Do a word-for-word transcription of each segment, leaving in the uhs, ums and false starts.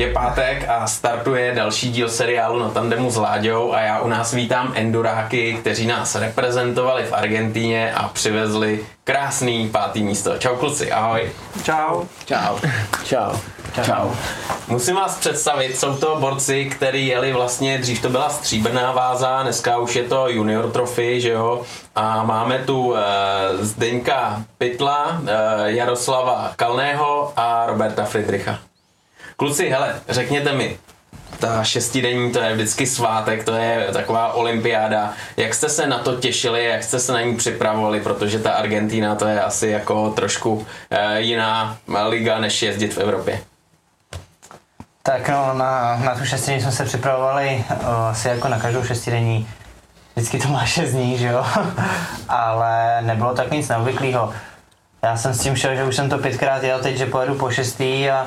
Je pátek a startuje další díl seriálu Na tandemu s Vláďou a já u nás vítám enduráky, kteří nás reprezentovali v Argentíně a přivezli krásný pátý místo. Čau kluci, ahoj. Čau. Čau. Čau. Čau. Čau. Musím vás představit, jsou to borci, který jeli vlastně, dřív to byla stříbrná váza, dneska už je to Junior Trophy, že jo? A máme tu e, Zdeňka Pitla, e, Jaroslava Kalného a Roberta Friedricha. Kluci, hele, řekněte mi, ta šestidenní, to je vždycky svátek, to je taková olympiáda. Jak jste se na to těšili, jak jste se na ní připravovali, protože ta Argentina, to je asi jako trošku e, jiná liga, než jezdit v Evropě. Tak no, na, na tu šestidenní jsme se připravovali o, asi jako na každou šestidenní. Vždycky to má šest dní, že jo? Ale nebylo tak nic neobvyklého. Já jsem s tím šel, že už jsem to pětkrát jel teď, že pojedu po šestý a,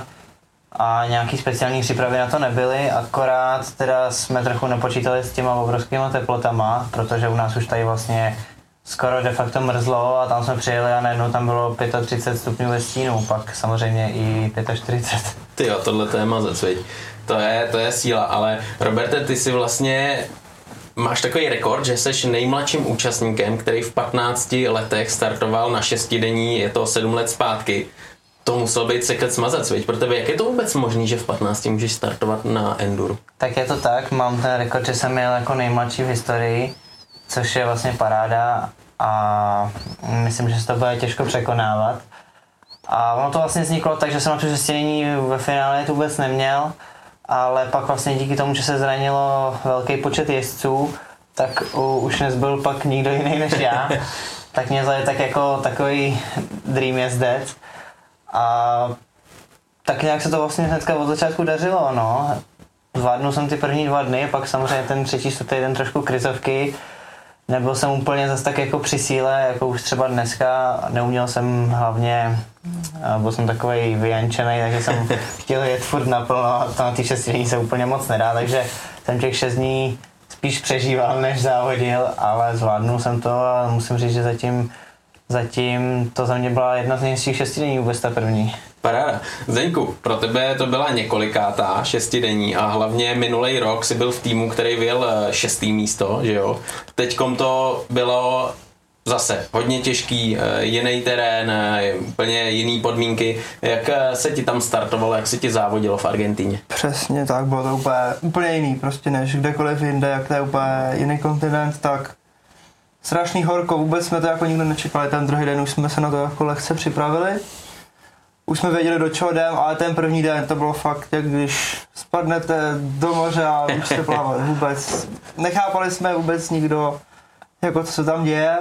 a nějaký speciální přípravy na to nebyly, akorát teda jsme trochu nepočítali s těma obrovskýma teplotama, protože u nás už tady vlastně skoro de facto mrzlo a tam jsme přijeli a najednou tam bylo třicet pět stupňů ve stínu, pak samozřejmě i čtyřicet pět. Ty jo, tohle to je mazec, viď? To je, to je síla, ale Roberte, ty si vlastně máš takový rekord, že jsi nejmladším účastníkem, který v patnácti letech startoval na šestidenní, je to sedm let zpátky. To musel být seklet smazec, viď? Pro tebe, jak je to vůbec možný, že v patnácti můžeš startovat na enduru? Tak je to tak, mám ten rekord, že jsem jel jako nejmladší v historii, což je vlastně paráda a myslím, že se to bude těžko překonávat. A ono to vlastně vzniklo tak, že jsem na to šestidenní ve finále to vůbec neměl, ale pak vlastně díky tomu, že se zranilo velký počet jezdců, tak už nezbyl pak nikdo jiný než já, tak mě vzali tak jako takový dream jezdec. A tak nějak se to vlastně hnedka od začátku dařilo, no. Zvládnul jsem ty první dva dny, pak samozřejmě ten třetí, čtvrtý den trošku krizovky. Nebyl jsem úplně zas tak jako při síle, jako už třeba dneska. Neuměl jsem hlavně, byl jsem takovej vyjančenej, takže jsem chtěl jet furt naplno a to na těch šesti dní se úplně moc nedá, takže jsem těch šest dní spíš přežíval, než závodil, ale zvládnul jsem to a musím říct, že zatím Zatím to za mě byla jedna z nejhezčích šestidenní vůbec ta první. Paráda. Zdeňku, pro tebe to byla několikátá šestidenní a hlavně minulý rok jsi byl v týmu, který vyjel šestý místo, že jo? Teďkom to bylo zase hodně těžký, jiný terén, úplně jiný podmínky. Jak se ti tam startovalo, jak se ti závodilo v Argentině? Přesně tak, bylo to úplně, úplně jiný prostě než kdekoliv jinde, jak to je úplně jiný kontinent, tak strašný horko, vůbec jsme to jako nikdo nečekali, ten druhý den už jsme se na to jako lehce připravili. Už jsme věděli, do čeho jdem, ale ten první den to bylo fakt, jak když spadnete do moře a už se plavat vůbec. Nechápali jsme vůbec nikdo, jako co se tam děje.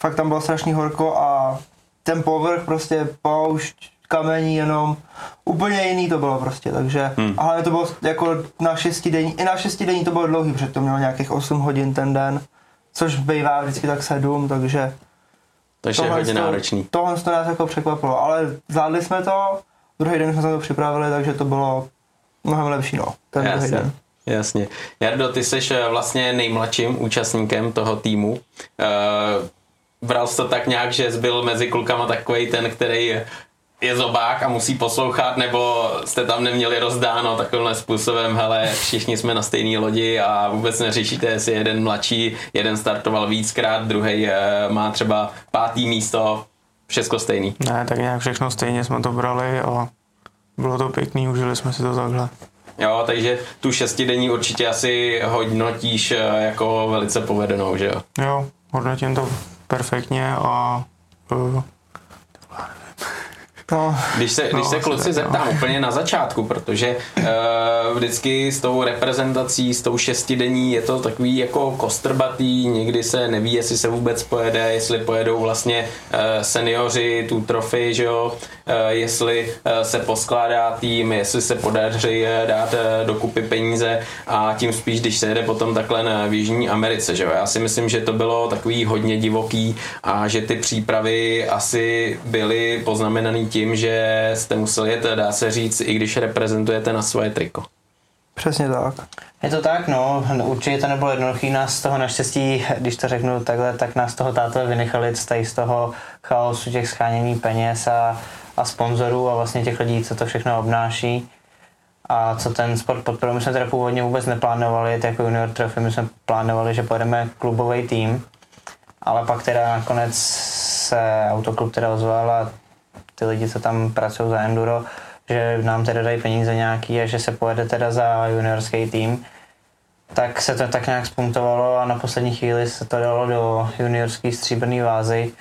Fakt tam bylo strašný horko a ten povrch prostě poušť, kamení jenom, úplně jiný to bylo prostě, takže hmm. a hlavně to bylo jako na šestidenní, i na šestidenní to bylo dlouhý, protože to mělo nějakých osm hodin ten den. Což bývá vždycky tak sedm, takže takže je hodně náročný. Tohle to nás jako překvapilo, ale zvládli jsme to, druhý den jsme se to připravili, takže to bylo mnohem lepší, no, ten jasně, druhý den. Jasně. Jardo, ty jsi vlastně nejmladším účastníkem toho týmu. Bral jsi to tak nějak, že jsi byl mezi klukama takovej ten, který je zobák a musí poslouchat, nebo jste tam neměli rozdáno takovýmhle způsobem, hele, všichni jsme na stejné lodi a vůbec neřešíte, jestli jeden mladší, jeden startoval víckrát, druhý má třeba pátý místo, všechno stejný. Ne, tak nějak všechno stejně jsme to brali a bylo to pěkný, užili jsme si to takhle. Jo, takže tu šestidenní určitě asi hodnotíš jako velice povedenou, že jo? Jo, hodnotím to perfektně a uh, No, když se, no, když se kluci zeptám no. úplně na začátku, protože uh, vždycky s tou reprezentací, s tou šestidenní je to takový jako kostrbatý, někdy se neví, jestli se vůbec pojede, jestli pojedou vlastně uh, seniori tu trofy, že jo, uh, jestli uh, se poskládá tým, jestli se podaří uh, dát uh, dokupy peníze a tím spíš, když se jede potom takhle na Jižní Americe, že jo. Já si myslím, že to bylo takový hodně divoký a že ty přípravy asi byly poznamenaný tím, Tím, že jste museli jet, dá se říct, i když reprezentujete na svoje triko. Přesně tak. Je to tak, no, určitě to nebylo jednoduchý, nás z toho naštěstí, když to řeknu takhle, tak nás toho tátové vynechali tady z toho chaosu těch schánění peněz a, a sponzorů a vlastně těch lidí, co to všechno obnáší. a co ten sport podporuje. My jsme teda původně vůbec neplánovali, jako Junior Trophy, my jsme plánovali, že pojedeme klubový tým, ale pak teda nakonec se Autoklub teda ozval a ty lidi, co tam pracují za enduro, že nám teda dají peníze nějaký a že se pojede teda za juniorský tým. Tak se to tak nějak spuntovalo a na poslední chvíli se to dalo do juniorské stříbrné vázy,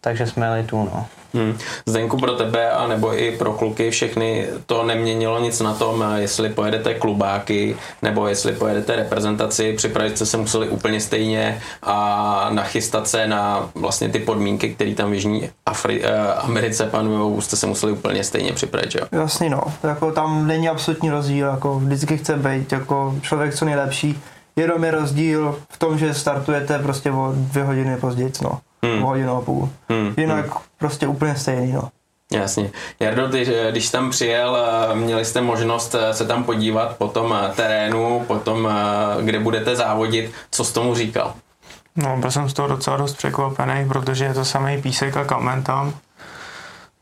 takže jsme jeli tu, no. Hmm. Zdenku, pro tebe a nebo i pro kluky všechny to neměnilo nic na tom, jestli pojedete klubáky nebo jestli pojedete reprezentaci, připravit se se museli úplně stejně a nachystat se na vlastně ty podmínky, které tam v Jižní Afri- Americe panujou, jste se museli úplně stejně připravit, že jo? Jasně, no, jako tam není absolutní rozdíl, jako vždycky chce být jako člověk co nejlepší, jenom je rozdíl v tom, že startujete prostě o dvě hodiny později, no. Hmm. Hodinu a půl. Hmm. Jinak hmm. prostě úplně stejný, no. Jasně. Jardo, ty, když tam přijel, měli jste možnost se tam podívat po tom terénu, po tom, kde budete závodit, co jsi tomu říkal? No, byl jsem z toho docela dost překvapený, protože je to samý písek a kamen tam.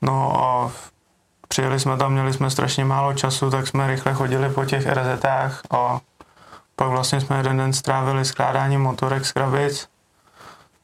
No a přijeli jsme tam, měli jsme strašně málo času, tak jsme rychle chodili po těch RZách a pak vlastně jsme jeden den strávili skládáním motorek z krabic.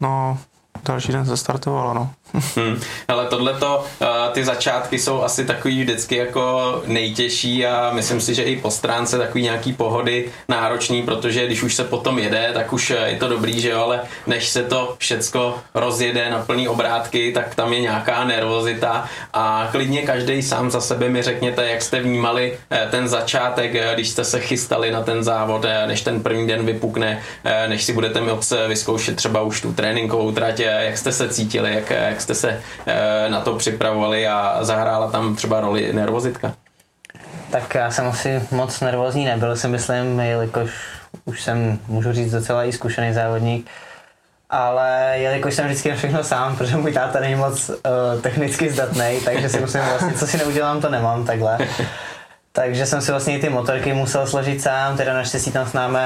No, další den se startovalo, no. Hmm. Hele, tohleto, uh, ty začátky jsou asi takový vždycky jako nejtěžší a myslím si, že i po stránce takový nějaký pohody náročný, protože když už se potom jede, tak už je to dobrý, že jo, ale než se to všecko rozjede na plný obrátky, tak tam je nějaká nervozita a klidně každý sám za sebe mi řekněte, jak jste vnímali ten začátek, když jste se chystali na ten závod, než ten první den vypukne, než si budete moct vyzkoušet třeba už tu tréninkovou trať, jak jste se cítili, jak, jak jste se na to připravovali a zahrála tam třeba roli nervozitka? Tak já jsem asi moc nervózní nebyl, si myslím, jelikož už jsem, můžu říct, docela i zkušený závodník, ale jelikož jsem vždycky všechno sám, protože můj táta není moc uh, technicky zdatný, takže si musím vlastně, co si neudělám, to nemám, takhle. Takže jsem si vlastně ty motorky musel složit sám, teda naštěstí tam s námi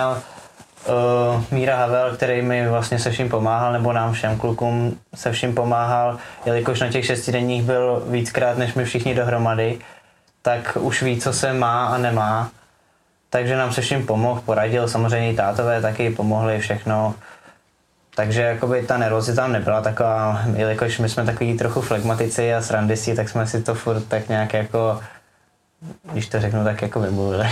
Uh, Míra Havel, který mi vlastně se vším pomáhal, nebo nám všem klukům se vším pomáhal, jelikož na těch šestidenních byl víckrát než my všichni dohromady, tak už ví, co se má a nemá. Takže nám se vším pomohl, poradil, samozřejmě i tátové taky pomohli, všechno. Takže jakoby ta nervozita tam nebyla taková, jelikož my jsme takový trochu flegmatici a srandisti, tak jsme si to furt tak nějak jako, když to řeknu, tak jako vybudili.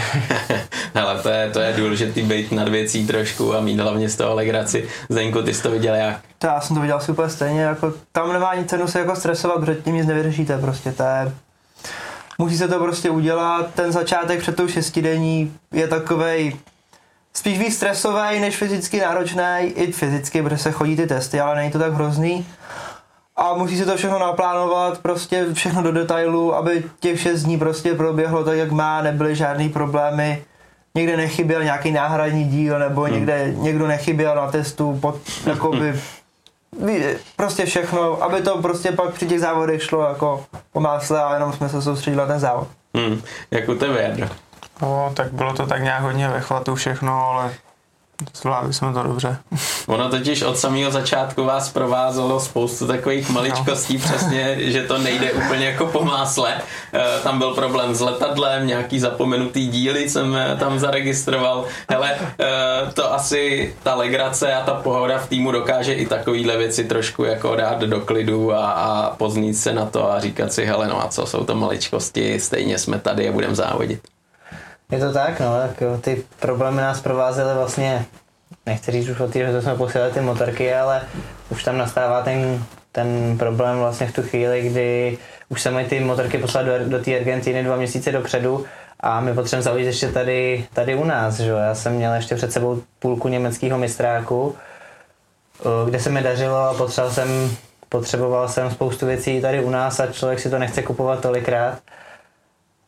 Hele, to je, to je důležitý být nad věcí trošku a mít hlavně z toho legraci. Zdeňku, ty jsi to viděl jak? To já jsem to viděl super stejně, jako tam nemá nic cenu se jako stresovat, protože tím nic nevyřešíte prostě, to je, musí se to prostě udělat, ten začátek před tou šestidenní je takovej spíš víc stresový než fyzicky náročný, i fyzicky, protože se chodí ty testy, ale není to tak hrozný. A musí se to všechno naplánovat, prostě všechno do detailu, aby těch šest dní prostě proběhlo tak, jak má, nebyly žádný problémy. Někde nechyběl nějaký náhradní díl, nebo hmm. někde někdo nechyběl na testu, pod, jakoby, prostě všechno, aby to prostě pak při těch závodech šlo jako po másle a jenom jsme se soustředili na ten závod. Hmm. Jak u tebe, Jadro? No, tak bylo to tak nějak hodně ve chvatu všechno, ale zvládli jsme to dobře. Ono totiž od samého začátku vás provázelo spoustu takových maličkostí, no. Přesně, že to nejde úplně jako po másle. E, tam byl problém s letadlem, nějaký zapomenutý díly jsem tam zaregistroval. Hele, e, to asi ta legrace a ta pohoda v týmu dokáže i takovýhle věci trošku jako dát do klidu a, a poznít se na to a říkat si, hele, no a co jsou to maličkosti, stejně jsme tady a budeme závodit. Je to tak, no, tak jo, ty problémy nás provázely vlastně, nechci říct už o tý, že to jsme posílali ty motorky, ale už tam nastává ten, ten problém vlastně v tu chvíli, kdy už jsme ty motorky poslali do, do té Argentiny dva měsíce dopředu a my potřebujeme zavít ještě tady, tady u nás, že jo, já jsem měl ještě před sebou půlku německého mistráku, kde se mi dařilo a potřeboval jsem, potřeboval jsem spoustu věcí tady u nás a člověk si to nechce kupovat tolikrát.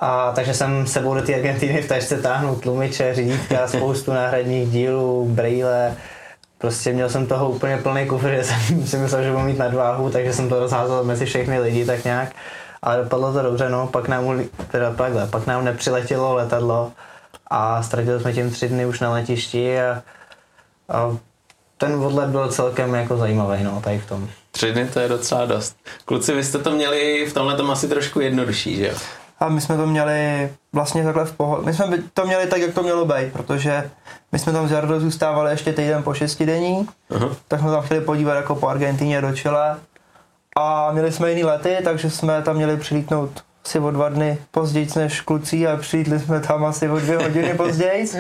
A takže jsem sebou do té Argentiny v tašce táhnul tlumiče, řídítka, spoustu náhradních dílů, brýle. Prostě měl jsem toho úplně plný kufr, že jsem si myslel, že budu mít nadváhu, takže jsem to rozházel mezi všechny lidi tak nějak. Ale dopadlo to dobře, no, pak nám, teda takhle, pak nám nepřiletělo letadlo a ztratili jsme tím tři dny už na letišti a, a ten odlet byl celkem jako zajímavý, no, tady v tom. Tři dny to je docela dost. Kluci, vy jste to měli v tomhle tom asi trošku jednodušší, že jo? a my jsme to měli vlastně takhle v pohodě. My jsme to měli tak, jak to mělo být, protože my jsme tam z Jardou zůstávali ještě týden po šestidenní, aha, tak jsme tam chtěli podívat jako po Argentině do Chile a měli jsme jiný lety, takže jsme tam měli přilítnout asi o dva dny později než kluci a přijítli jsme tam asi o dvě hodiny později.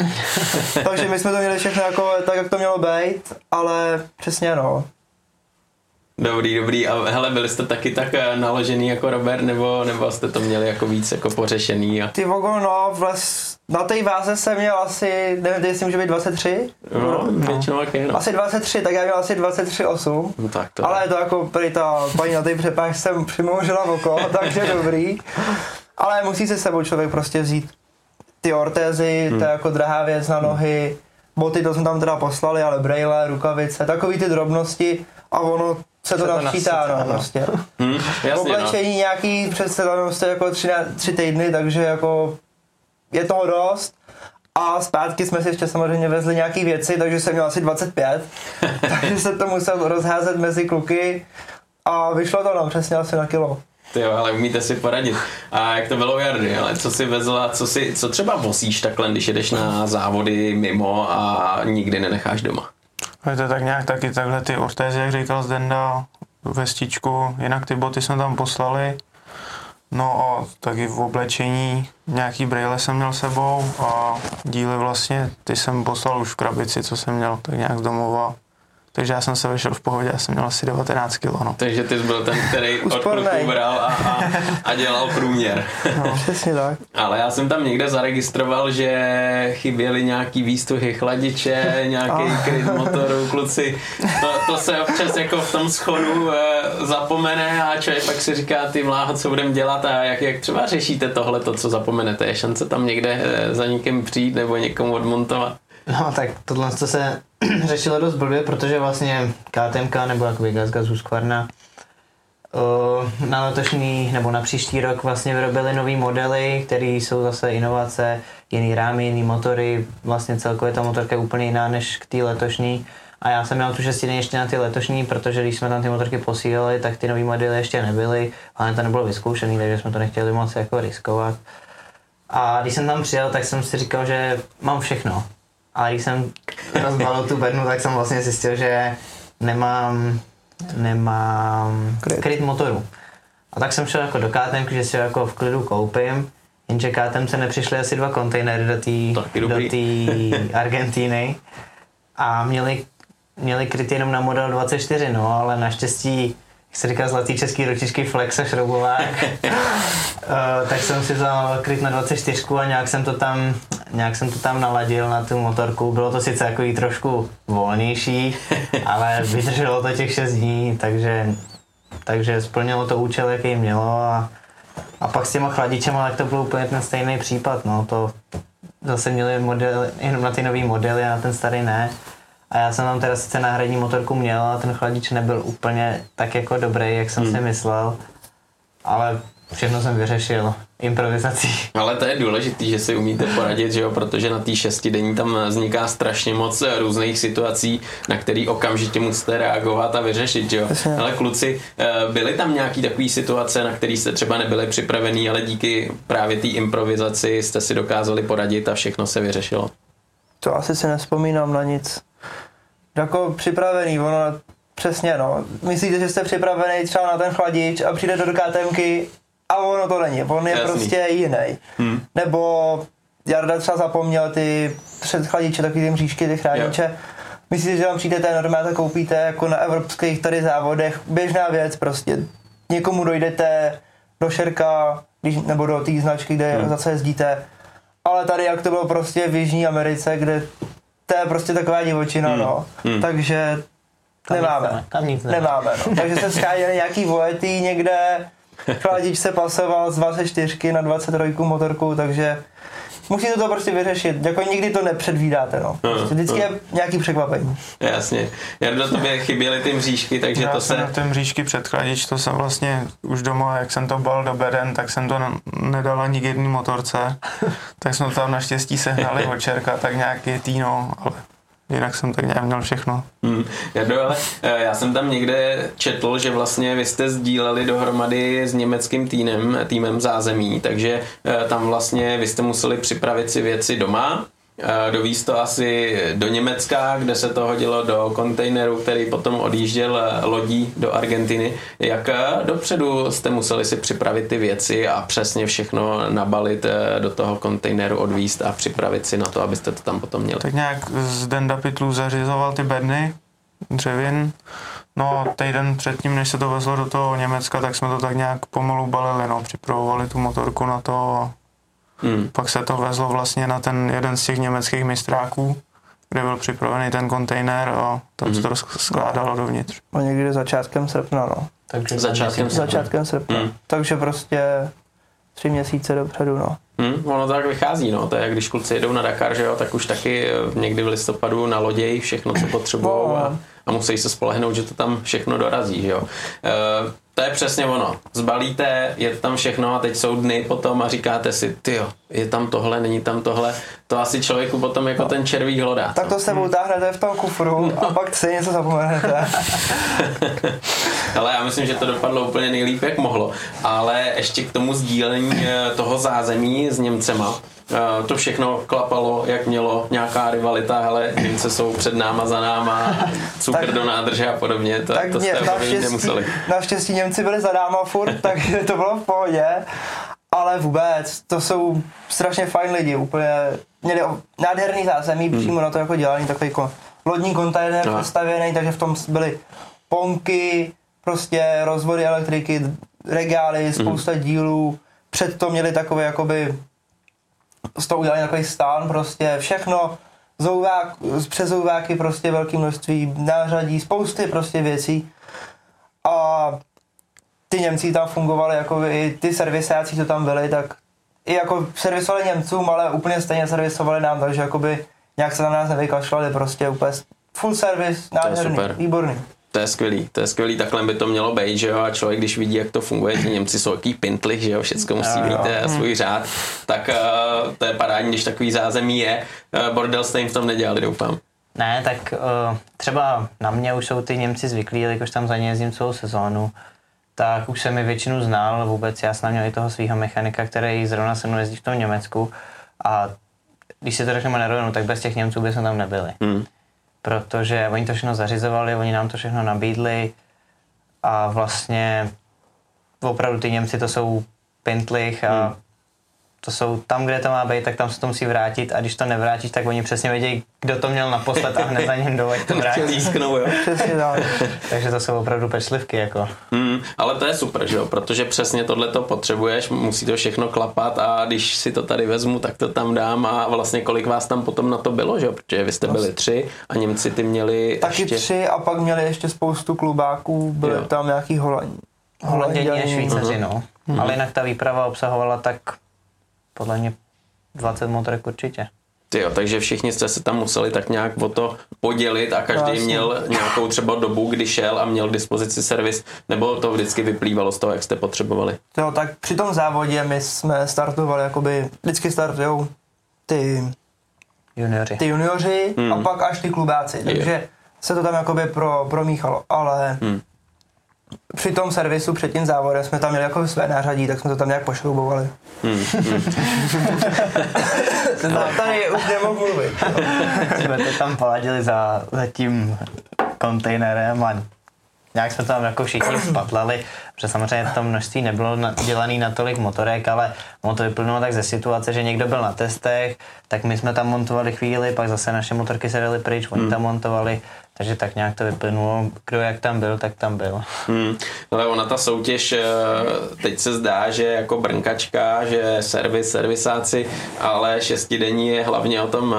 Takže my jsme to měli všechno jako tak, jak to mělo být, ale přesně no. Dobrý, dobrý. A hele, byli jste taky tak naložený jako Robert, nebo, nebo jste to měli jako víc jako pořešený? A... Ty vogo, no, vles, na té váze jsem měl asi, nevím, jestli může být dvacet tři? No, většinou no. Okay, no. Asi dvacet tři, tak já měl asi dvacet tři osm. No, tak to. Ale je to jako, prý ta paní na té přepáž jsem přimoužila oko, takže dobrý. Ale musí se sebou člověk prostě vzít ty ortézy, hmm. to je jako drahá věc na nohy, boty to jsme tam teda poslali, ale brejle, rukavice, takový ty drobnosti a ono se to navčítá, no, prostě. Hmm, oblečení no. Nějaký předsedanost jako tři, na, tři týdny, takže jako je toho dost. A zpátky jsme si ještě samozřejmě vezli nějaký věci, takže jsem měl asi dvacet pět, takže jsem to musel rozházet mezi kluky a vyšlo to nám přesně asi na kilo. Jo, ale umíte si poradit. A jak to bylo u Jardy, ale co si vezla, co, si, co třeba vozíš takhle, když jedeš na závody mimo a nikdy nenecháš doma? Je to tak nějak taky takhle ty ortézy, jak říkal Zdenda, vestičku, jinak ty boty jsme tam poslali, no a taky v oblečení, nějaký brýle jsem měl sebou a díly vlastně, ty jsem poslal už v krabici, co jsem měl, tak nějak z domova. Takže já jsem se vešel v pohodě, já jsem měl asi devatenáct kilo, no. Takže ty jsi byl ten, který od kluků bral a, a, a dělal průměr. No, přesně tak. Ale já jsem tam někde zaregistroval, že chyběly nějaký výstuhy chladiče, nějaký kryt motoru, kluci. To, to se občas jako v tom schodu zapomene a člověk pak si říká, ty mláho, co budem dělat a jak, jak třeba řešíte tohle, to, co zapomenete. Je šance tam někde za někým přijít nebo někomu odmontovat? No tak tohle se řešilo dost blbě, protože vlastně K T M nebo jakoby GasGas Husqvarna na letošní nebo na příští rok vlastně vyrobili nový modely, které jsou zase inovace, jiný rámy, jiný motory, vlastně celkově ta motorka je úplně jiná než k té letošní a já jsem měl tu šestidenní ještě na ty letošní, protože když jsme tam ty motorky posílali, tak ty nový modely ještě nebyly, ale to nebylo vyzkoušený, takže jsme to nechtěli moc jako riskovat a když jsem tam přijel, tak jsem si říkal, že mám všechno. Ale když jsem rozbalil tu bednu, tak jsem vlastně zjistil, že nemám, nemám kryt motoru. A tak jsem šel jako do K T M, že si ho jako v klidu koupím, jenže K T M se nepřišly asi dva kontejnery do té Argentiny a měli, měli kryt jenom na model dvacet čtyři, no, ale naštěstí, jak se říká zlatý český ročičky Flexa Šroubovák, tak jsem si vzal kryt na dvacet čtyři a nějak jsem to tam Nějak jsem to tam naladil na tu motorku, bylo to sice takový trošku volnější, ale vydrželo to těch šest dní, takže, takže splnilo to účel, jaký mělo a, a pak s těma chladičema, tak to byl úplně ten stejný případ, no to zase měli model, jenom na ty nový modely a na ten starý ne. A já jsem tam teda sice náhradní motorku měl a ten chladič nebyl úplně tak jako dobrý, jak jsem hmm. si myslel, ale všechno jsem vyřešil improvizací. Ale to je důležité, že si umíte poradit, že jo? Protože na té šestidenní tam vzniká strašně moc různých situací, na které okamžitě musíte reagovat a vyřešit. Že jo? Ale kluci, byly tam nějaké takové situace, na které jste třeba nebyli připravení, ale díky právě té improvizaci jste si dokázali poradit a všechno se vyřešilo? To asi si nevzpomínám na nic. Jako připravený, ono... Přesně, no. Myslíte, že jste připravený třeba na ten chladič a přijdete do K T M ky a ono to není, on je Jasný. Prostě jiný. Hmm. Nebo Jarda třeba zapomněl ty předchladiče, takový ty mřížky, ty chrániče. Yeah. Myslíte, že tam přijdete normálně a koupíte jako na evropských tady závodech, běžná věc prostě. Někomu dojdete do Sherca, nebo do té značky, kde hmm. zase jezdíte. Ale tady, jak to bylo prostě v Jižní Americe, kde to je prostě taková divočina, hmm. no. Hmm. Takže tam nemáme, nic tam nic nemáme, no. Takže se skáděli nějaký vojetý někde, chladič se pasoval z dvacet čtyři na dvacet tři motorku, takže musíte to prostě vyřešit, jako nikdy to nepředvídáte, no. Prostě vždycky je nějaký překvapení. Jasně, Jardo, tobě chyběly ty mřížky, takže já to se... Já jsem ty mřížky před chladič, to jsem vlastně už doma, jak jsem to bal do beden, tak jsem to nedal ani k jedný motorce, tak jsme tam naštěstí sehnali od Sherca, tak nějaký týno, ale... jinak jsem tak nějak měl všechno. Hmm. Jardo, ale já jsem tam někde četl, že vlastně vy jste sdíleli dohromady s německým týmem, týmem zázemí, takže tam vlastně vy jste museli připravit si věci doma, dovíz to asi do Německa, kde se to hodilo do kontejneru, který potom odjížděl lodí do Argentiny. Jak dopředu jste museli si připravit ty věci a přesně všechno nabalit do toho kontejneru, odvízt a připravit si na to, abyste to tam potom měli? Tak nějak z Denda Pitlu zařizoval ty bedny dřevin. No týden předtím, než se to vezlo do toho Německa, tak jsme to tak nějak pomalu balili, no, připravovali tu motorku na to. Hmm. Pak se to vezlo vlastně na ten jeden z těch německých mistráků, kde byl připravený ten kontejner a tam hmm. se to skládalo dovnitř. A někdy začátkem srpna, no. Takže začátkem srpna. Začátkem srpna. Hmm. Takže prostě tři měsíce dopředu, no. Hmm. Ono tak vychází, no. To je, když kluci jedou na Dakar, že jo, tak už taky někdy v listopadu na loději všechno, co potřebujou no. a, a musí se spolehnout, že to tam všechno dorazí, že jo. E- To je přesně ono. Zbalíte, je tam všechno a teď jsou dny potom a říkáte si, tyjo, je tam tohle, není tam tohle. To asi člověku potom jako no. ten červík hlodá. Tak to se sebou táhnete v tom kufru no. a pak si něco zapomenete. Ale já myslím, že to dopadlo úplně nejlíp, jak mohlo. Ale ještě k tomu sdílení toho zázemí s Němcema. To všechno klapalo, jak mělo, nějaká rivalita, hele, Němce jsou před náma, za náma, cukr tak, do nádrže a podobně, to, to jste naštěstí nemuseli. Naštěstí Němci byli za náma furt, tak to bylo v pohodě, ale vůbec, to jsou strašně fajn lidi, úplně měli nádherný zázemí, hmm. přímo na to jako dělání, takový kon, lodní kontejner postavěný, takže v tom byly ponky, prostě rozvody elektriky, regály, spousta hmm. dílů, před to měli takové jakoby z toho udělali takový stán, prostě všechno, zouvák, přezouváky, prostě velké množství nářadí, spousty prostě věcí a ty Němci tam fungovali, jako i ty servisáci, co tam byli, tak i jako servisovali Němcům, ale úplně stejně servisovali nám, takže jakoby nějak se na nás nevykašlali, prostě úplně full service, nádherný, výborný. To je skvělý, to je skvělý, takhle by to mělo být, že jo, a člověk, když vidí, jak to funguje, ti Němci jsou jaký pintlich, že jo, všecko musí mít svůj řád, tak uh, to je parádní, když takový zázemí je, uh, bordel jste jim v tom nedělali, doufám. Ne, tak uh, třeba na mě už jsou ty Němci zvyklí, jakož tam za ně jezdím celou sezónu, tak už jsem je většinu znal, vůbec já jsem měl i toho svého mechanika, který zrovna se mnou jezdí v tom Německu a když si to řekneme na rovinu, tak bez těch Němců by jsme tam nebyli. Hmm. Protože oni to všechno zařizovali, oni nám to všechno nabídli a vlastně opravdu ty Němci to jsou pintlich a hmm. to jsou tam, kde to má být, tak tam se to musí vrátit a když to nevrátíš, tak oni přesně vědějí, kdo to měl naposled a hned za ním jdou, jak to vrátí. Lísknou, jo? Přesně tak. Takže to jsou opravdu pečlivky, jako. Hmm, ale to je super, že jo, protože přesně tohle to potřebuješ, musí to všechno klapat a když si to tady vezmu, tak to tam dám a vlastně kolik vás tam potom na to bylo, že jo, protože vy jste byli tři a Němci ty měli taky ještě... tři a pak měli ještě spoustu klubáků, byli jo. tam nějaký Holanděni. Holanděni a Švýcaři, no. Hmm. Ale jinak ta výprava obsahovala tak podle mě dvacet motorek určitě. Tyjo, takže všichni jste se tam museli tak nějak o to podělit a každý Jasně. měl nějakou třeba dobu, kdy šel a měl k dispozici servis, nebo to vždycky vyplývalo z toho, jak jste potřebovali? Jo, tak při tom závodě my jsme startovali, jakoby vždycky startujou ty junioři, ty junioři hmm. a pak až ty klubáci, takže Je. se to tam jakoby pro, promíchalo, ale... Hmm. Při tom servisu, před tím závodem, jsme tam měli jako své nářadí, tak jsme to tam nějak pošroubovali. Hmm, hmm. tam tady už nemohu mluvit. Jsme to tam poladili za, za tím kontejnerem a nějak jsme tam jako všichni spatlali, protože samozřejmě to množství nebylo dělané na tolik motorek, ale ono to vyplynulo tak ze situace, že někdo byl na testech, tak my jsme tam montovali chvíli, pak zase naše motorky se daly pryč, oni tam montovali. Takže tak nějak to vyplynulo, kdo jak tam byl, tak tam byl. Hmm. Ale ona ta soutěž, teď se zdá, že jako brnkačka, že servis, servisáci, ale šestidenní je hlavně o tom,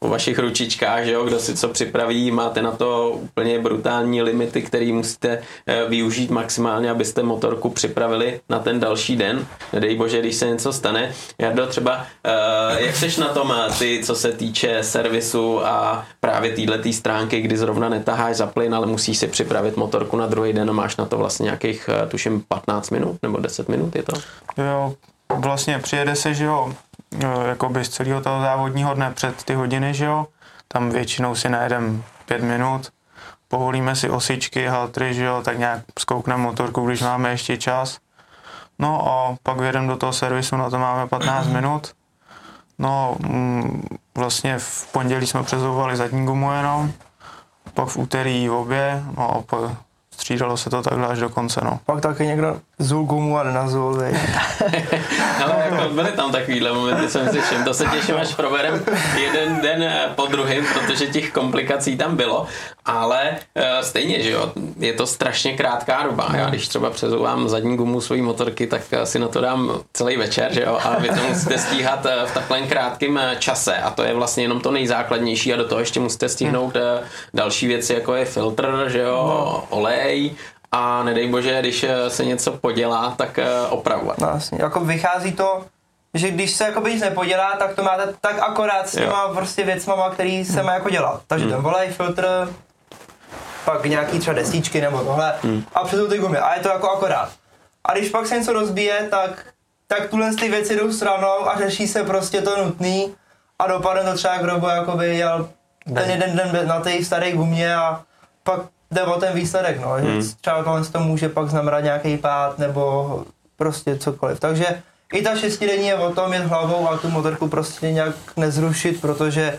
o vašich ručičkách, že jo, kdo si co připraví, máte na to úplně brutální limity, které musíte využít maximálně, abyste motorku připravili na ten další den. Nedej bože, když se něco stane. Jardo, třeba, jak seš na tom ty, co se týče servisu a právě této stránky, kdy zrovna netaháš za plyn, ale musíš si připravit motorku na druhý den a máš na to vlastně nějakých, tuším, patnáct minut nebo deset minut, je to? Jo, vlastně přijede se, že jo, jakoby z celého toho závodního dne před ty hodiny, že jo, tam většinou si najedem pět minut, povolíme si osičky, haltry, že jo, tak nějak zkoukneme motorku, když máme ještě čas. No a pak jedeme do toho servisu, na to máme patnáct minut. No vlastně v pondělí jsme přezouvali zadní gumu jenom, pak v úterý obě, no a pak střídalo se to takhle až do konce, no. Pak taky někdo zul gumu a nenazul, vej. No, jako byly tam takovýhle momenty, co si všim. To se těším, až proberem jeden den po druhém, protože těch komplikací tam bylo, ale stejně, že jo, je to strašně krátká doba. Já když třeba přezouvám zadní gumu svojí motorky, tak si na to dám celý večer, že jo, a vy to musíte stíhat v takhle krátkém čase a to je vlastně jenom to nejzákladnější a do toho ještě musíte stihnout další věci, jako je filtr, že jo, olej, a nedej bože, když se něco podělá, tak opravovat. Vlastně, jako vychází to, že když se jako nic nepodělá, tak to máte tak akorát s těma prostě věcma, který se má jako dělat. Takže mm. ten volej, filtr, pak nějaký třeba desíčky nebo tohle mm. a přes ty gumy a je to jako akorát. A když pak se něco rozbije, tak, tak tuhle ty věci jdou stranou a řeší se prostě to nutný a dopadne to třeba jak Robo jakoby jel ten jeden den na té staré gumě a pak jde o ten výsledek, no, hmm. že třeba tohle to může pak znamenat nějaký pád nebo prostě cokoliv. Takže i ta šestidenní je o tom jít hlavou a tu motorku prostě nějak nezrušit, protože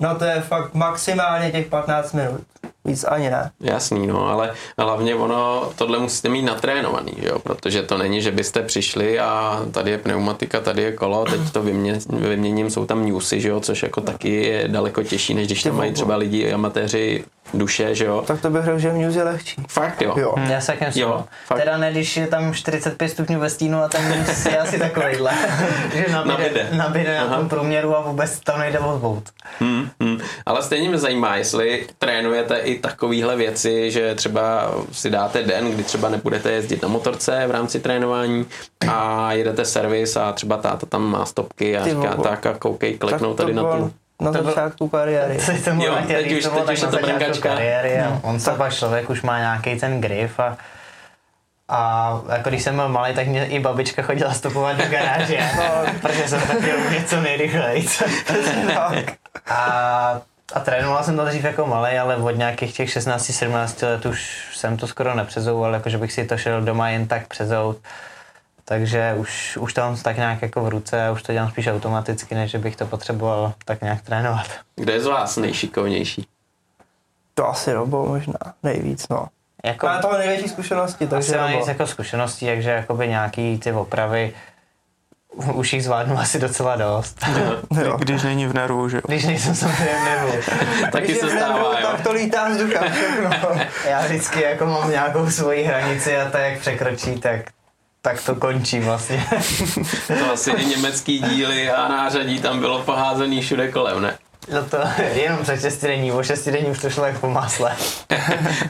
no to je fakt maximálně těch patnáct minut. Víc ani ne. Jasný, no, ale hlavně ono, tohle musíte mít natrénovaný, jo, protože to není, že byste přišli a tady je pneumatika, tady je kolo, teď to vymě, vyměním, jsou tam newsy, že jo, což jako taky je daleko těžší, než když tam mají třeba lidi, amatéři, duše, že jo. Tak to bych řekl, že news je lehčí. Fakt jo. jo. Hmm. Já se taky jo. Teda ne, když je tam čtyřicet pět stupňů ve stínu a ten news je asi takovýhle, že nabíde, nabíde na tom průměru a vůbec tam nejde odbout. Hmm, hmm. Ale stejně mě zajímá, jestli trénujete i takovýhle věci, že třeba si dáte den, kdy třeba nebudete jezdit na motorce v rámci trénování a jedete servis a třeba táta tam má stopky a říká tak a koukej, kliknou tady na tu. Na začátku kariéry. Jo, teď už je to brnkačka. On třeba člověk už má nějaký ten grif a A jako když jsem byl malý, tak mě i babička chodila stopovat do garáže, no, protože jsem tak chtěl něco nejrychlejc. A A trénoval jsem to dřív jako malej, ale od nějakých těch šestnáct sedmnáct let už jsem to skoro nepřezouval, jakože bych si to šel doma jen tak přezout. Takže už, už to mám tak nějak jako v ruce a už to dělám spíš automaticky, než bych to potřeboval tak nějak trénovat. Kdo je z vás nejšikovnější? To asi Robo možná, nejvíc no. Jako, má toho největší zkušenosti, takže Robo. Asi nejvíc jako zkušeností, takže jakoby nějaký ty opravy, už jich zvládnu asi docela dost. Jo, jo. Když není v nervu, že jo? Když nejsem samozřejmě v nervu. Taky se stává, tak to lítá z ducha všechno. Já vždycky jako mám nějakou svoji hranici a ta jak překročí, tak, tak to končí vlastně. To asi i německý díly a nářadí tam bylo poházený všude kolem, ne? No to jenom před šestidenní, o šestidenní už to šlo jak po másle.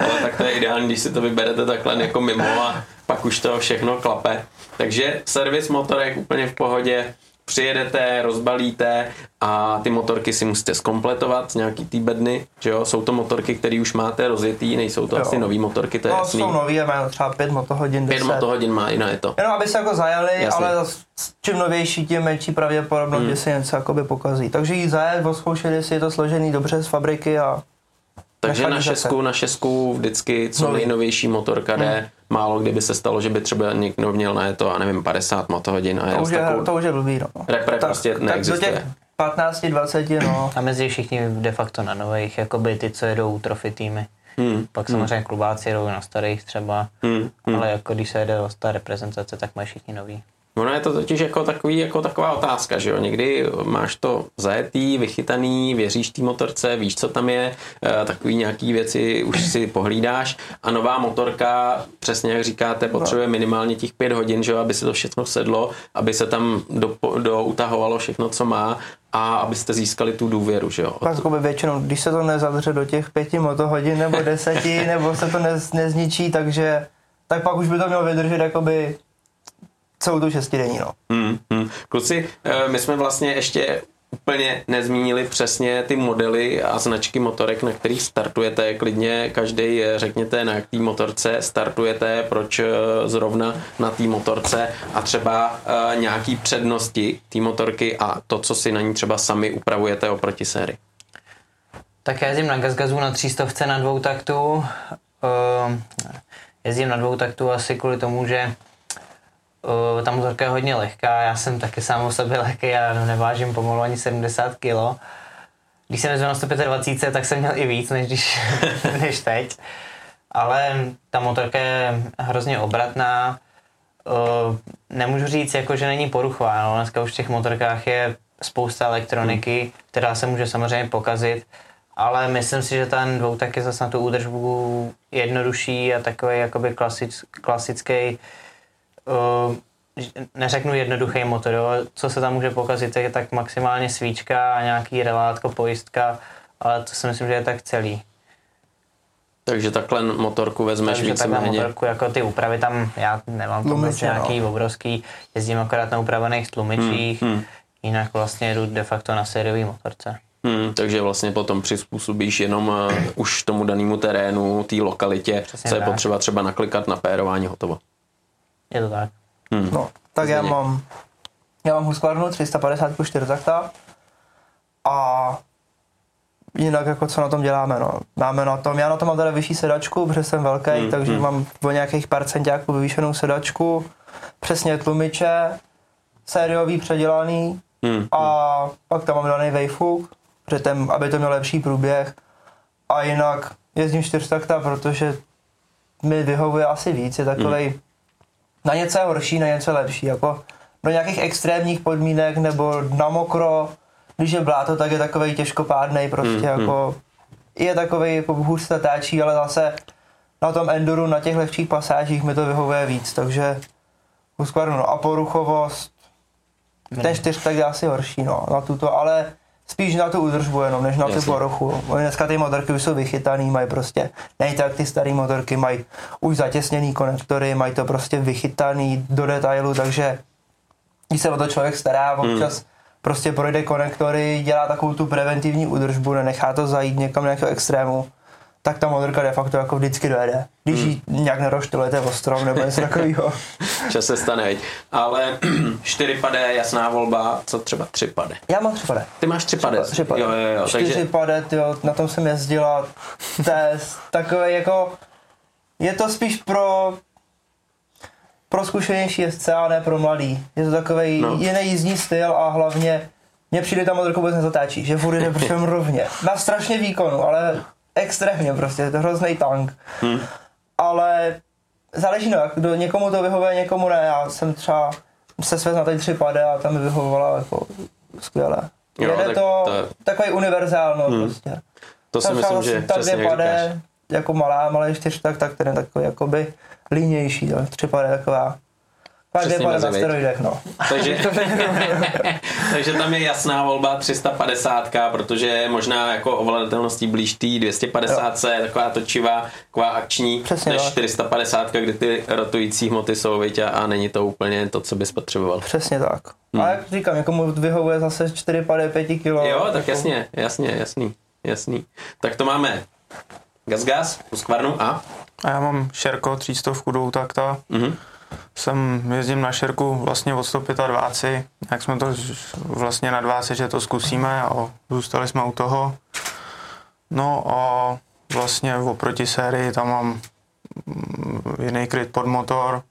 Ale tak to je ideální, když si to vyberete takhle jako mimo a pak už to všechno klape. Takže servis motorek úplně v pohodě, přijedete, rozbalíte a ty motorky si musíte zkompletovat z nějaký tý bedny, že jo? Jsou to motorky, které už máte rozjetý, nejsou to jo. Asi nový motorky, to je no, jasný. No jsou nový a mají třeba pět motohodin, deset. Pět motohodin má, jiná je to. Jenom aby se jako zajeli, jasný. Ale čím novější, tím menší pravděpodobnost, hmm. že se něco jakoby pokazí. Takže jí zajet, oskoušet, jestli je to složený dobře z fabriky a... Takže na šestku, na šestku vždycky co nejnovější motorka jde. Hmm. Málo kdyby se stalo, že by třeba někdo měl na to, a nevím, padesát motohodin a to už je, takovou... To už je blbý, no. Repre tak, prostě neexistuje. Tak patnáct dvacet, no. A mezi všichni de facto na nových, jakoby ty, co jedou trofy týmy. Hmm. Pak samozřejmě hmm. klubáci jedou na starých třeba, hmm. Hmm. ale jako když se jede ta reprezentace, tak mají všichni nový. Ono je to totiž jako, takový, jako taková otázka, že jo, někdy máš to zajetý, vychytaný, věříš té motorce, víš, co tam je, takový nějaký věci už si pohlídáš a nová motorka, přesně jak říkáte, potřebuje minimálně těch pět hodin, že jo, aby se to všechno sedlo, aby se tam do, do, utahovalo všechno, co má a abyste získali tu důvěru, že jo. Tak to... většinou, když se to nezadře do těch pěti motohodin nebo deseti, nebo se to nez, nezničí, takže tak pak už by to mělo vydržet, jakoby... celou tu šestidenní, no. Mm, mm. Kluci, my jsme vlastně ještě úplně nezmínili přesně ty modely a značky motorek, na kterých startujete. Klidně každý řekněte, na jaký motorce startujete, proč zrovna na té motorce a třeba nějaký přednosti té motorky a to, co si na ní třeba sami upravujete oproti sérii. Tak já jezdím na GasGasu na třístovce na dvou taktu. Jezdím na dvou taktu asi kvůli tomu, že ta motorka je hodně lehká. Já jsem taky sám o sobě lehký, já nevážím pomalu ani sedmdesát kilo. Když jsem jezdil na sto dvacet pět, tak jsem měl i víc, než, když, než teď. Ale ta motorka je hrozně obratná. Nemůžu říct, jako, že není poruchvá. No, dneska už v těch motorkách je spousta elektroniky, která se může samozřejmě pokazit. Ale myslím si, že ten dvoutak je zase na tu údržbu jednodušší a takový jakoby klasic, klasický, uh, neřeknu jednoduchý motor, jo. Co se tam může pokazit, je tak maximálně svíčka a nějaký relátko, pojistka, ale to si myslím, že je tak celý. Takže takhle motorku vezmeš víceméně. Takže takhle méně. Motorku, jako ty úpravy tam, já nemám tlumič nějaký no. obrovský, jezdím akorát na upravených tlumičích, hmm, hmm. jinak vlastně jdu de facto na sériový motorce. Hmm, takže vlastně potom přizpůsobíš jenom uh, už tomu danému terénu, té lokalitě, přesně co je tak. Potřeba třeba naklikat na pérování, hotovo. Je to tak. Hmm. No, tak Zdeně. já mám já mám Husqvarnu tři sta padesát čtyři takta a jinak jako co na tom děláme, no. Máme na tom, já na tom mám teda vyšší sedačku, protože jsem velký, hmm, takže hmm. mám o nějakých pár centiáků vyvýšenou sedačku, přesně tlumiče, sériový předělaný hmm, a hmm. pak tam mám daný vejfuk, Ten, aby to měl lepší průběh a jinak jezdím čtyřtakta, protože mi vyhovuje asi víc, je takovej mm. na něco je horší, na něco je lepší, jako do nějakých extrémních podmínek nebo na mokro, když je bláto, tak je takovej těžkopádnej prostě, mm. jako je takovej hůř se táčí, ale zase na tom enduru, na těch lehčích pasážích mi to vyhovuje víc, takže Husqvarnu, no a poruchovost mm. ten čtyřtak je asi horší, no, na tuto, ale spíš na tu údržbu jenom, než na tu poruchu. Dneska ty motorky už jsou vychytaný, mají prostě, nej tak ty staré motorky mají už zatěsněný konektory, mají to prostě vychytaný do detailu, takže když se o to člověk stará, občas hmm. prostě projde konektory, dělá takovou tu preventivní údržbu, nenechá to zajít někam nějakého extrému, tak ta motorka de facto jako vždycky dojede. Když ji hmm. nějak neroštolete o strom nebo něco takového. Čas se stane, heď. Ale čtyři pade, jasná volba, co třeba tři pade? Já mám tři pade. Ty máš tři pade? tři pade. Jo, jo, jo. čtyři pade, tyjo, na tom jsem jezdila test, takový jako, je to spíš pro pro zkušenější jezdce a ne pro mladý. Je to takový no. jiný jízdní styl a hlavně mně přijde ta motorka vůbec nezatáčí, že furt jde prostě rovně. Má strašně výkonu, ale extrémně prostě, je to hrozný tank. Hmm. Ale záleží na, kdo, někomu to vyhovuje, někomu ne. Já jsem třeba se svezl na tady tři pade a tam mi vyhovovala jako skvěle. Jo, jede tak to, to je takový univerzálno hmm. prostě. To si tam myslím, že tak přesně jak pade, říkáš. Jako malá, malý čtyřtak, tak ten je takový jakoby línější, tak tři pade taková. Pak jde pade na steroidech, no. Takže, takže tam je jasná volba tři sta padesát, protože možná jako ovladatelností blíž té dvě stě padesát je taková točivá, taková akční, přesně než tak. čtyři sta padesát, kde ty rotující hmoty jsou, viď, a, a není to úplně to, co bys potřeboval. Přesně tak. Hmm. A jak říkám, někomu vyhovuje zase čtyři pade pět kilo. Jo, tak jako jasně, jasně, jasný, jasný. Tak to máme GasGas, Husqvarnu a? A já mám Sherco tři sta dvoutakta. Mhm. Jsem, jezdím na Sherku vlastně od sto dvacet pět, jak jsme to vlastně na dvacet, že to zkusíme a zůstali jsme u toho. No a vlastně oproti sérii tam mám jiný kryt pod motor,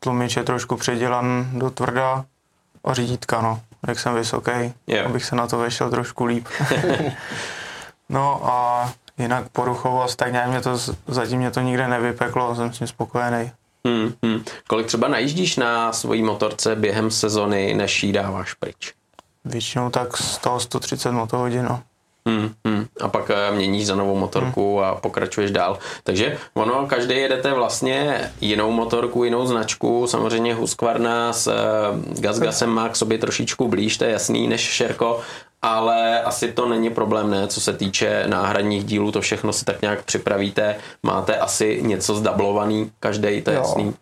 tlumič je trošku předělan do tvrda a řídítka, no, jak jsem vysoký, yeah. abych se na to vešel trošku líp. No a jinak poruchovost, tak nějak mě to, zatím mě to nikde nevypeklo, jsem s tím spokojený. Hmm, hmm. Kolik třeba najíždíš na svojí motorce během sezony, než jí dáváš pryč? Většinou tak sto až sto třicet motohodin. No. Hmm, hmm. A pak měníš za novou motorku hmm. a pokračuješ dál. Takže ono, každý jedete vlastně jinou motorku, jinou značku. Samozřejmě Husqvarna s uh, GasGasem má k sobě trošičku blíž, to je jasný, než Sherco. Ale asi to není problém, ne? Co se týče náhradních dílů, to všechno si tak nějak připravíte. Máte asi něco zdablovaný každej, to je jo, jasný.